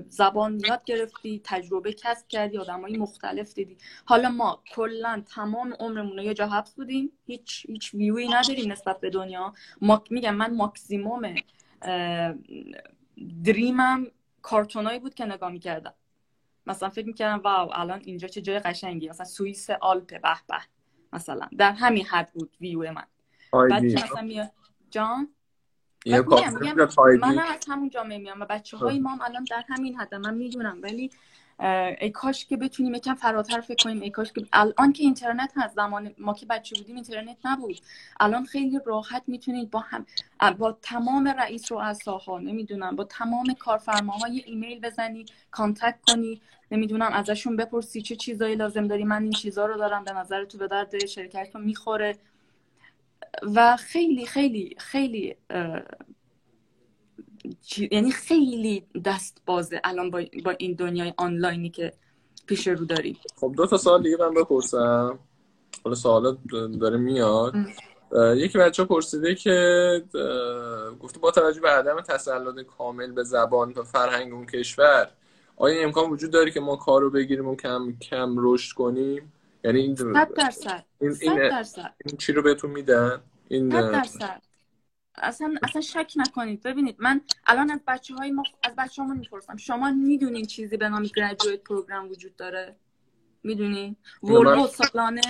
زبان یاد گرفتی، تجربه کسب کردی، آدمای مختلف دیدی. حالا ما کلا تمام عمرمون رو یه جا حبس بودیم، هیچ ویوی نداریم نسبت به دنیا. میگم من ماکسیمم دریمم کارتونایی بود که نگاه می‌کردم، مثلا فکر می‌کردم واو الان اینجا چه جای قشنگی، مثلا سوئیس آلپ به به، مثلا در همین حد بود ویو من. بعد مثلا میاد جان من از همون جامعه میام و بچه‌های ما الان در همین حد، من میدونم، ولی ای کاش که بتونیم یکم فراتر فکر کنیم. ای کاش که الان که اینترنت هست، زمان ما که بچه بودیم اینترنت نبود. الان خیلی راحت میتونید با تمام رئیس رؤساها، نمیدونم با تمام کارفرماهای ایمیل بزنی، کانتکت کنی، نمیدونم ازشون بپرسی چه چیزایی لازم داری، من این چیزا رو دارم، به نظر تو به درد شرکتتون میخوره؟ و خیلی خیلی خیلی یعنی خیلی دست بازه الان با این دنیای آنلاینی که پیش رو داریم. خب 2 تا سوال دیگه من بپرسم، حالا سوالات داره میاد. یکی بچه پرسیده که گفته با توجه به عدم تسلط کامل به زبان و فرهنگ اون کشور، آیا این امکان وجود داره که ما کارو بگیریم و کم کم رشد کنیم؟ یعنی 100% این چی رو بهتون میدن؟ 100% اصلا شک نکنید. ببینید من الان از بچه‌های ما، از بچه‌هامون می‌پرسم شما می‌دونین چیزی به نام گریجویت پروگرام وجود داره؟ می‌دونی؟ ورلو سالانه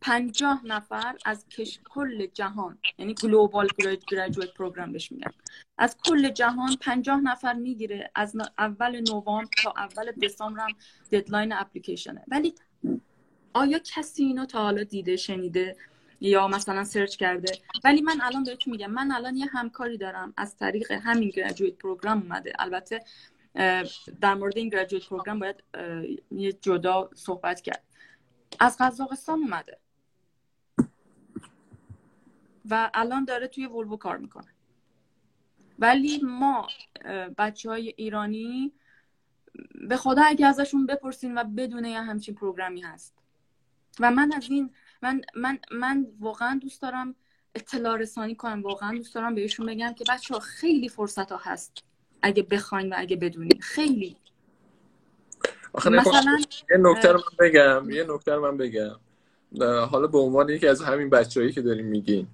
50 نفر از کل جهان، یعنی گلوبال گریجویت پروگرام بهش میگن، از کل جهان 50 نفر میگیره، از اول نوامبر تا اول دسامبر هم ددلاین اپلیکیشنه. ولی آیا کسی اینو تا حالا دیده، شنیده یا مثلا سرچ کرده؟ ولی من الان بهتون میگم، من الان یه همکاری دارم از طریق همین گریجویت پروگرام اومده. البته در مورد این گریجویت پروگرام باید یه جدا صحبت کرد. از قزاقستان اومده و الان داره توی وولوو کار میکنه. ولی ما بچهای ایرانی به خدا اگه ازشون بپرسین و بدونه یه همچین پروگرامی هست. و من از این من واقعا دوست دارم اطلاع رسانی کنم، واقعا دوست دارم بهشون بگم که بچه‌ها خیلی فرصت‌ها هست اگه بخواین و اگه بدونین. خیلی مثلا یه نکته رو من بگم حالا به عنوان یکی از همین بچه‌هایی که داریم میگین،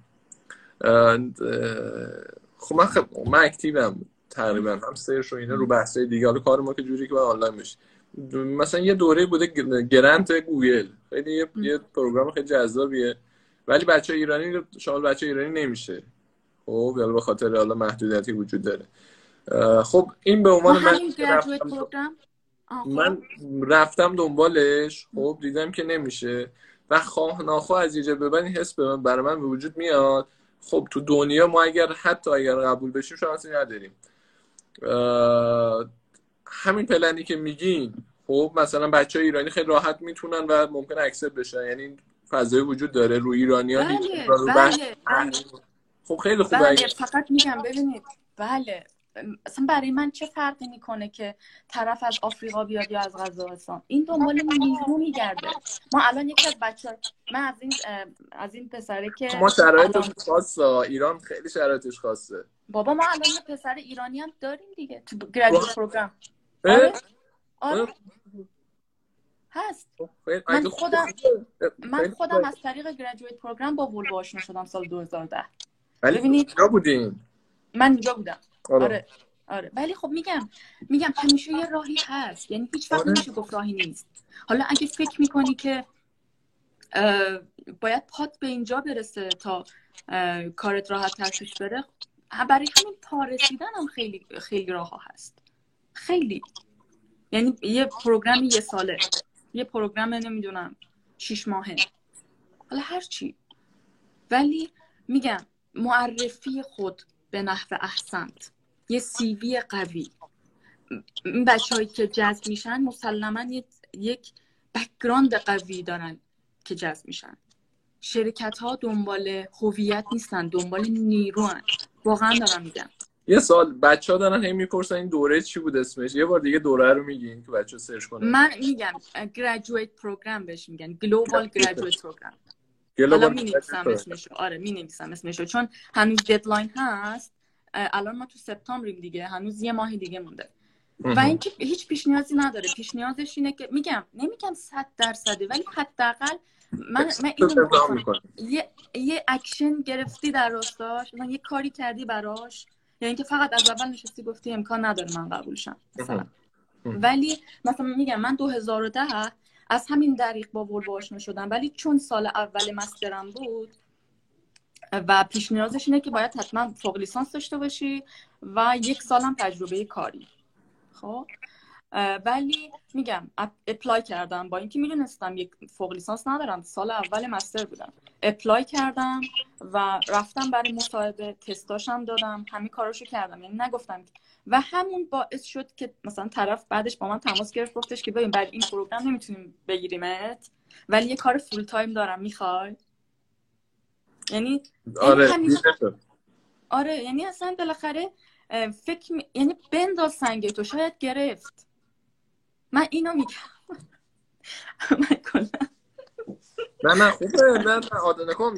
خب من اکتیوم تقریبا هم سرش و اینا رو بحث‌های دیگه. حالا کار ما که جوری که من آنلاین میشه، مثلا یه دوره بوده گرانت گوگل، خیلی یه پروگرام خیلی جذابیه، ولی بچه ایرانی شامل بچه ایرانی نمیشه. خب یعنی به خاطر حالا محدودیتی وجود داره. خب این به عنوان من رفتم دنبالش، خب دیدم که نمیشه و خواه ناخواه از اینجا به بعد حس برای من به وجود میاد. خب تو دنیا ما اگر قبول بشیم شانسی نداریم. همین پلنی که میگین، خب مثلا بچه‌های ایرانی خیلی راحت میتونن و ممکنه اکسپت بشن، یعنی فضای وجود داره روی ایرانی‌ها. بله. خب خیلی خوبه. بله، فقط میگم ببینید، بله مثلا برای من چه فرقی میکنه که طرف از آفریقا بیاد یا از قزاقستان؟ این دنبال نیرو میگرده. ما الان یکی از بچه‌ها، من از این پسره که ما شرایطش خاصه، ایران خیلی شرایطش خاصه. بابا ما الان یه پسر ایرانی هم داریم دیگه تو گریجویت پروگرام. آره. هست. من خودم از طریق گریجویت پروگرام با وولو آشنا شدم سال 2010. ولی کجا بودین؟ من کجا بودم؟ آره. ولی خب میگم همیشه یه راهی هست، یعنی هیچ وقت نمیشه گفت راهی نیست. حالا اگه فکر میکنی که باید پات به اینجا برسه تا کارت راحت‌تر پیش بره، برای همین تا رسیدن هم خیلی خیلی راه‌ها هست. خیلی، یعنی یه پروگرام یه ساله، یه پروگرام نمیدونم 6 ماهه، حالا هر چی. ولی میگم معرفی خود به نحو احسنت، یه سی وی قوی. این بچه‌هایی که جذب میشن مسلماً یک بک‌گراند قوی دارن که جذب میشن. شرکت‌ها دنبال هویت نیستن، دنبال نیروان. واقعا دارم میگم. یه سال بچه‌ها دارن همین میپرسن این دوره چی بود اسمش؟ یه بار دیگه دوره رو میگین که بچه‌ها سرچ کنن. من میگم گریجویت پروگرام بهش میگن، گلوبال گریجویت پروگرام. گلوبال اسمش، آره می‌نویسم اسمش، چون هنوز ددلاین هست. الان ما تو سپتامبریم دیگه، هنوز یه ماه دیگه مونده. و اینکه هیچ پیش نیازی نداره. پیش نیازش اینه که میگم، نمیگم 100% ولی حداقل من اینو میکنم. یه اکشن گرفتی در راستاش، من یه کاری کردی براش، یعنی اینکه فقط از اول نشستی گفتی امکان نداره من قبولشم مثلا. ولی مثلا میگم من 2010 از همین دریغ با ولوو آشنا شدم، ولی چون سال اول مسترم بود و پیش نیازش اینه که باید حتما فوق لیسانس داشته باشی و 1 سالم تجربه کاری. خب ولی میگم اپلای کردم، با اینکه میدونستم یک فوق لیسانس ندارم، سال اول مستر بودم. اپلای کردم و رفتم برای مصاحبه، تستاشم دادم، همین کاراشو کردم، یعنی نگفتم. و همون باعث شد که مثلا طرف بعدش با من تماس گرفت، گفتش که ببین بعد این پروگرام نمیتونیم بگیریمت، ولی یه کار فول تایم دارم، میخوای؟ یعنی آره یعنی اصلا بالاخره یعنی بنداز سنگه تو، شاید گرفت. من اینو میگم. من کلا نه خوبه، نه آدم کن،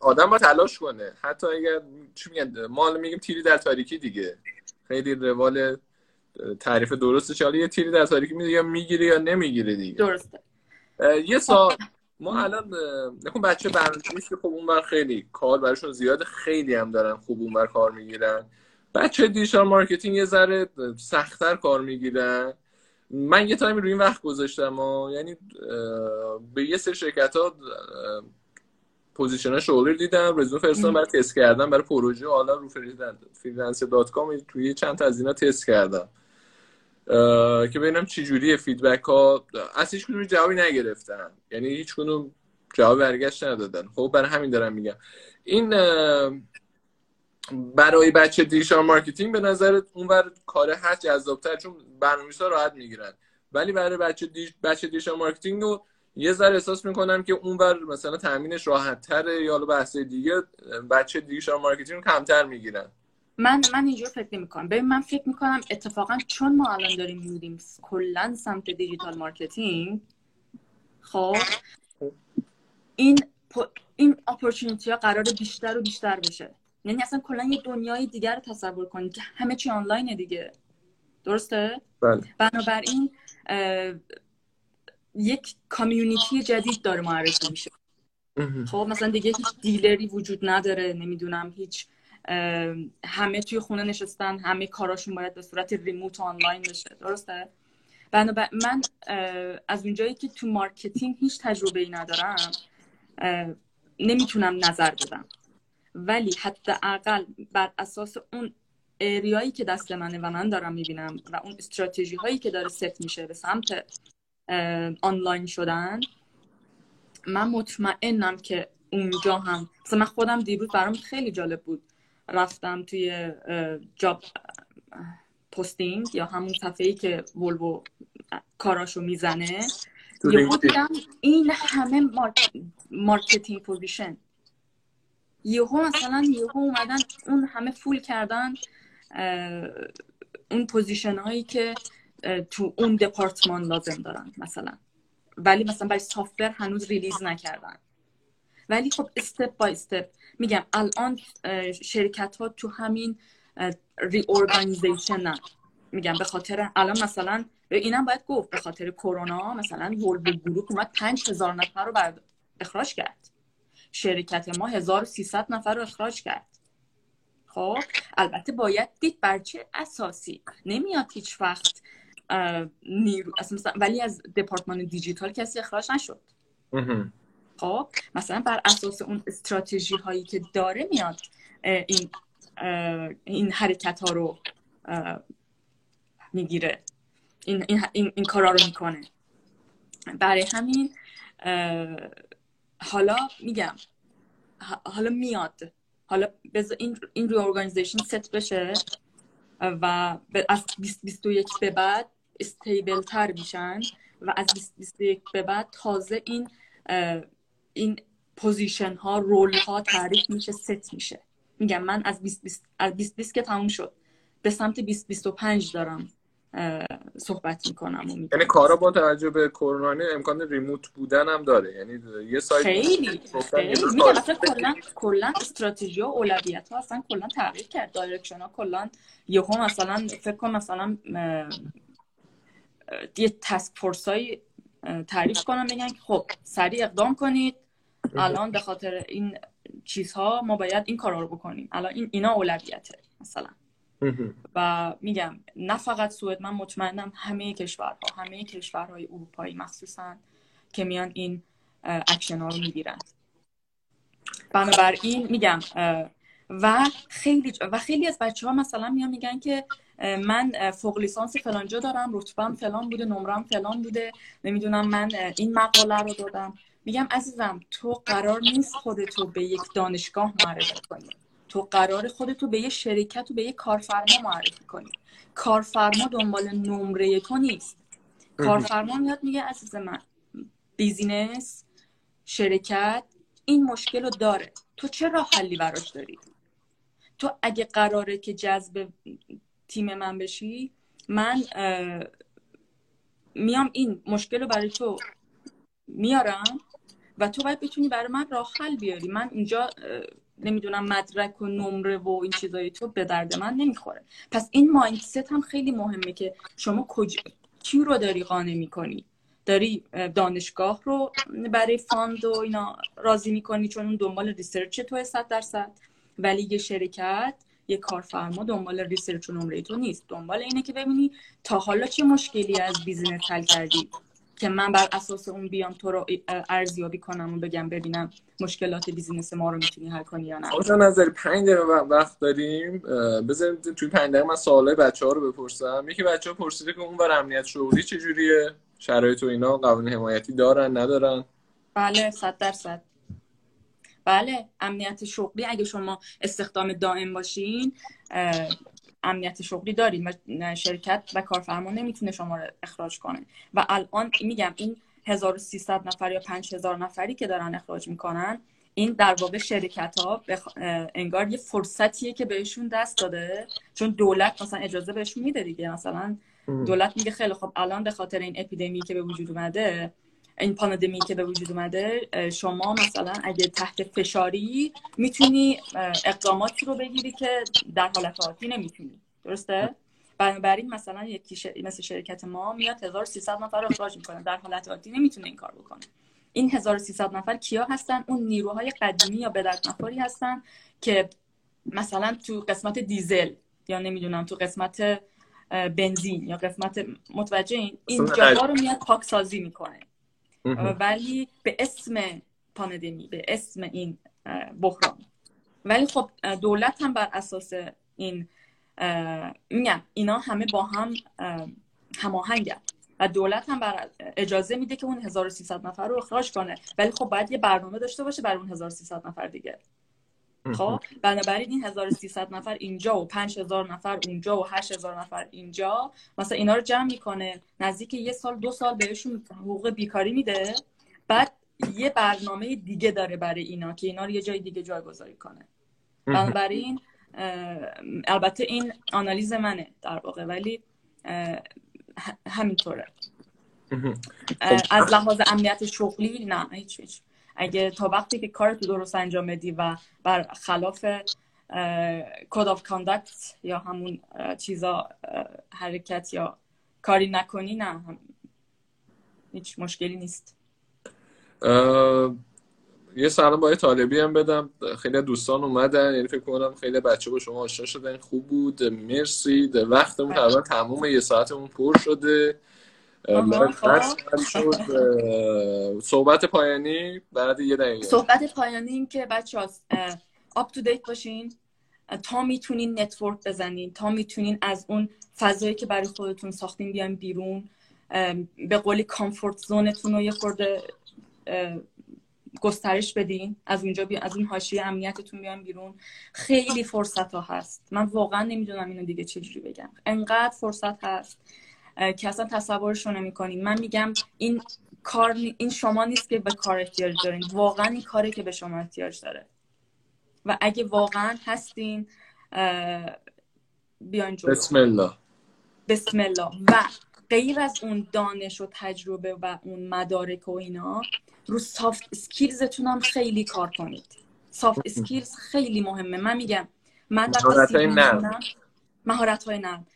آدم با تلاش کنه. حتی اگر چی میگن، ما میگیم تیری در تاریکی دیگه، خیلی روال تعریف درستش. حالا یه تیری در تاریکی میگیری یا نمیگیری دیگه، درسته. یه سال ما الان نکن بچه برنامه‌نویس که خب اونور خیلی کار براشون زیاد، خیلی هم دارن خوب اونور کار میگیرن. بچه دیجیتال مارکتینگ یه ذره سخت‌تر کار میگیرن. من یه تایمی روی این وقت گذاشتم یعنی به یه سری شرکت‌ها پوزیشن‌ها شغلی دیدم، رزومه فرستادم برای تست کردم برای پروژه، حالا رو freelancer.com توی چند تا از اینا تست کردم که ببینم چه جوریه فیدبک ها. از هیچ کدوم جوابی نگرفتن، یعنی هیچ کدوم جواب برگشت ندادن. خب برای همین دارم میگم این برای بچه دیجیتال مارکتینگ به نظرت اونور کار هر جذاب‌تر، چون برنامه‌نویسا راحت میگیرن، ولی برای بچه دیجیتال مارکتینگ رو یه ذره احساس میکنم که اونور مثلا تامینش راحت‌تره، یا حالا بحث دیگه بچه دیجیتال مارکتینگ کمتر میگیرن. من اینجوری فکر نمی‌کنم. ببین من فکر می‌کنم اتفاقا چون ما الان داریم می‌ریم کلاً سمت دیجیتال مارکتینگ، خب این اپورتونتی‌ها قراره بیشتر و بیشتر بشه. یعنی اصلا کلاً یه دنیای دیگر رو تصور کنید که همه چی آنلاینه دیگه. درسته؟ بله. بنابراین یک کامیونیتی جدید داره معرفی میشه. خب مثلا دیگه هیچ دیلری وجود نداره، نمیدونم هیچ، همه توی خونه نشستن، همه کاراشون باید به صورت ریموت آنلاین بشه. درسته؟ من از اونجایی که تو مارکتینگ هیچ تجربه ای ندارم نمیتونم نظر بدم، ولی حداقل بر اساس اون ایریایی که دست منه و من دارم میبینم و اون استراتژی هایی که داره ست میشه به سمت آنلاین شدن، من مطمئنم که اونجا هم مثلا من خودم دیروز برام خیلی جالب بود، رفتم توی جاب پستینگ یا همون صفحه‌ای که ولوو کاراشو میزنه، یه دیدم این همه مارکتینگ پوزیشن، یهو مثلا یهو اومدن اون همه فول کردن اون پوزیشن هایی که تو اون دپارتمان لازم دارن مثلا، ولی مثلا برای سافت‌ور هنوز ریلیز نکردن. ولی خب استپ بای استپ میگم الان شرکت ها تو همین ری اورگانایزیشن، میگم به خاطر الان مثلا اینم باید گفت به خاطر کرونا مثلا ولوو گروپ اومد 5000 نفر رو اخراج کرد، شرکت ما 1300 نفر رو اخراج کرد. خب البته باید دید بر چه اساسی، نمیاد هیچ وقت نیرو مثلا، ولی از دپارتمان دیجیتال کسی اخراج نشد. خب مثلا بر اساس اون استراتژی هایی که داره میاد این حرکت ها رو میگیره، این کارا رو میکنه. برای همین حالا میگم حالا میاد، حالا بذار این ری اورگانایزیشن ست بشه و از 2021 به بعد استیبل تر میشن و از 2021 به بعد تازه این پوزیشن ها، رول ها تعریف میشه، ست میشه. میگم من از 2020 که تموم شد به سمت 2025 دارم صحبت میکنم. یعنی کارا با توجه به کرونا امکان ریموت بودن هم داره، یعنی یه سایت خیلی میگم مثلا کلا استراتژی و اولویت ها اصلا کلا تغییر کرد، دایرکشن ها کلا یهو مثلا فکر کنم مثلا یه تسک فورس های تعریف کنم بگن که خب سریع اقدام کنید، الان به خاطر این چیزها ما باید این کارا رو بکنیم، الان اینا اولویته مثلا. و میگم نه فقط سوئد، من مطمئنم همه کشورهای اروپایی مخصوصا که میان این اکشن ها رو میگیرن. بنابراین میگم و خیلی از بچه ها مثلا میان میگن که من فوق لیسانس فلان جا دارم، رتبه‌ام فلان بوده، نمره‌ام فلان بوده، نمیدونم من این مقاله رو دادم. میگم عزیزم تو قرار نیست خودتو به یک دانشگاه معرفی کنی، تو قرار خودتو به یک شرکت و به یک کارفرما معرفی کنی. کارفرما دنبال نمره تو نیست، کارفرما میاد میگه عزیز من بیزینس، شرکت این مشکل رو داره، تو چه راه حلی براش داری؟ تو اگه قراره که جذب تیم من بشی، من میام این مشکل رو برای تو میارم و تو باید بتونی برای من راه حل بیاری. من اینجا نمیدونم مدرک و نمره و این چیزایی تو به درد من نمیخوره. پس این مایندست هم خیلی مهمه که شما کی رو داری قانع میکنی، داری دانشگاه رو برای فاند و اینا راضی میکنی چون اون دنبال ریسرچ توه 100%، ولی یه شرکت، یه کارفرما دنبال ریسرچ و نمره تو نیست، دنبال اینه که ببینی تا حالا چه مشکلی از بیزینس حل کردی که من بر اساس اون بیام تو رو ارزیابی کنم و بگم ببینم مشکلات بیزینس ما رو میتونی حل کنی یا نه. آقا نظری 5 دقیقه وقت داریم، بذارید توی 5 دقیقه من سوالای بچه‌ها رو بپرسم. یکی بچه‌ها پرسیده که اونور امنیت شغلی چه جوریه؟ شرایط و اینا، قوانین حمایتی دارن ندارن؟ بله 100%. بله امنیت شغلی اگه شما استخدام دائم باشین امنیت شغلی دارید و شرکت و کارفرما نمیتونه شما رو اخراج کنه. و الان میگم این 1300 نفر یا 5000 نفری که دارن اخراج میکنن، این در واقع شرکت‌ها انگار یه فرصتیه که بهشون دست داده، چون دولت مثلا اجازه بهشون میده دیگه. مثلا دولت میگه خیلی خب الان به خاطر این اپیدمی که به وجود اومده، این پاندمی که به وجود اومده، شما مثلا اگه تحت فشاری میتونی اقداماتی رو بگیری که در حالت عادی نمیتونی. درسته؟ بنابراین مثلا مثل شرکت ما میاد 1300 نفر رو اخراج میکنه، در حالت عادی نمیتونه این کار بکنه. این 1300 نفر کیا هستن؟ اون نیروهای قدیمی یا بدردنفاری هستن که مثلا تو قسمت دیزل یا نمیدونم تو قسمت بنزین یا قسمت، متوجه این جاها رو میاد پاکسازی میکنه. ولی به اسم پاندمی، به اسم این بحران، ولی خب دولت هم بر اساس این میگم اینا همه با هم هماهنگن و دولت هم اجازه میده که اون 1300 نفر رو اخراج کنه، ولی خب باید یه برنامه داشته باشه برای اون 1300 نفر دیگه. خب بنابراین این 1300 نفر اینجا و 5000 نفر اونجا و 8000 نفر اینجا، مثلا اینا رو جمع میکنه، نزدیک یه سال دو سال بهشون حقوق بیکاری میده، بعد یه برنامه دیگه داره برای اینا که اینا رو یه جای دیگه جایگذاری کنه. بنابراین البته این آنالیز منه در واقع، ولی همینطوره. از لحاظ امنیت شغلی نه، هیچ. اگه تا وقتی که کارتو درست انجام بدی و بر خلاف کد آف کانداکت یا همون چیزا حرکت یا کاری نکنی، نه هیچ مشکلی نیست. یه سلام با یه طالبی هم بدم، خیلی دوستان اومدن، یعنی فکر کنم خیلی بچه با شما آشنا شدن. خوب بود، مرسی. وقتمون تقریبا تمومه، یه ساعتمون پر شده. صحبت پایانی بعد یه دقیقه. صحبت پایانی این که بچه‌ها آپ تو دیت باشین، تا میتونین نتورک بزنین، تا میتونین از اون فضایی که برای خودتون ساختین بیان بیرون، به قولی کامفورت زونتون رو یه خورده گسترش بدین، از اونجا از اون حاشیه امنیتتون بیان بیرون. خیلی فرصت ها هست، من واقعا نمیدونم اینو دیگه چجوری بگم، انقدر فرصت هست که اصلا تصورشو نمی‌کنین. من میگم این کار، این شما نیست که به کار احتیاج دارین، واقعا این کاره که به شما احتیاج داره و اگه واقعا هستین بیاین جلو. بسم الله. و غیر از اون دانش و تجربه و اون مدارک و اینا، رو سافت اسکیلزتون هم خیلی کار کنید. سافت اسکیلز خیلی مهمه. من میگم من مهارت‌های نرم.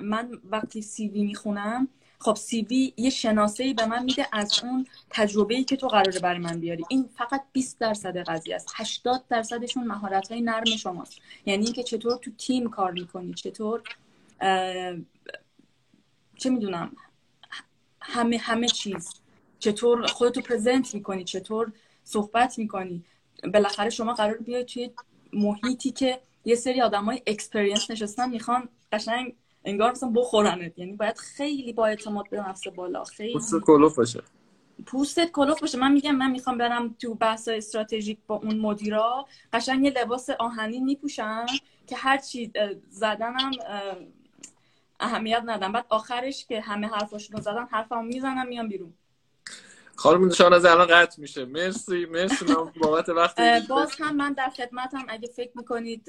من وقتی سی وی میخونم، خب سی وی یه شناسه‌ای به من میده از اون تجربه‌ای که تو قراره برای من بیاری. این فقط 20% قضیه است، 80%شون مهارت‌های نرم شماست. یعنی اینکه چطور تو تیم کار میکنی، چطور چه میدونم همه چیز، چطور خودتو پرزنت میکنی، چطور صحبت میکنی. بالاخره شما قرار بیای توی محیطی که یه سری آدمای اکسپریانس نشستن، میخوان قشنگ انگار مثلا بخورنت، یعنی باید خیلی با اعتماد به نفس بالا، خیلی پوستت کلوف باشه. من میگم من میخوام برم تو بحث استراتژیک با اون مدیرا، قشنگ یه لباس آهنین میپوشم که هر چی زدنم اهمیت ندم، بعد آخرش که همه حرفاشونو زدن حرفمو میزنم میام بیرون. خانم شاه نظری الان قطع میشه. مرسی بابت وقت. باز هم من در خدمتم، اگه فکر میکنید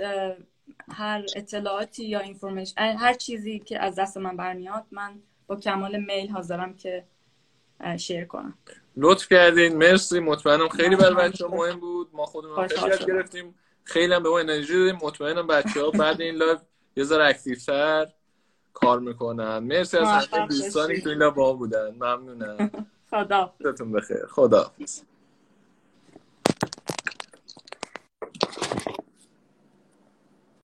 هر اطلاعاتی یا اینفورمیشن، هر چیزی که از دست من برمیاد، من با کمال میل حاضرم که شیر کنم. لطف کردین، مرسی. مطمئنم خیلی برای بچه‌ها مهم بود، ما خودمون خیلی یاد گرفتیم، خیلی هم به ما انرژی دادیم. مطمئنم بچه‌ها بعد این لایو یه ذره اکتیوتر کار میکنن. مرسی از همه دوستانی که اینا با بودن. ممنونم. خدا حافظتون بخیر. خدا حافظ.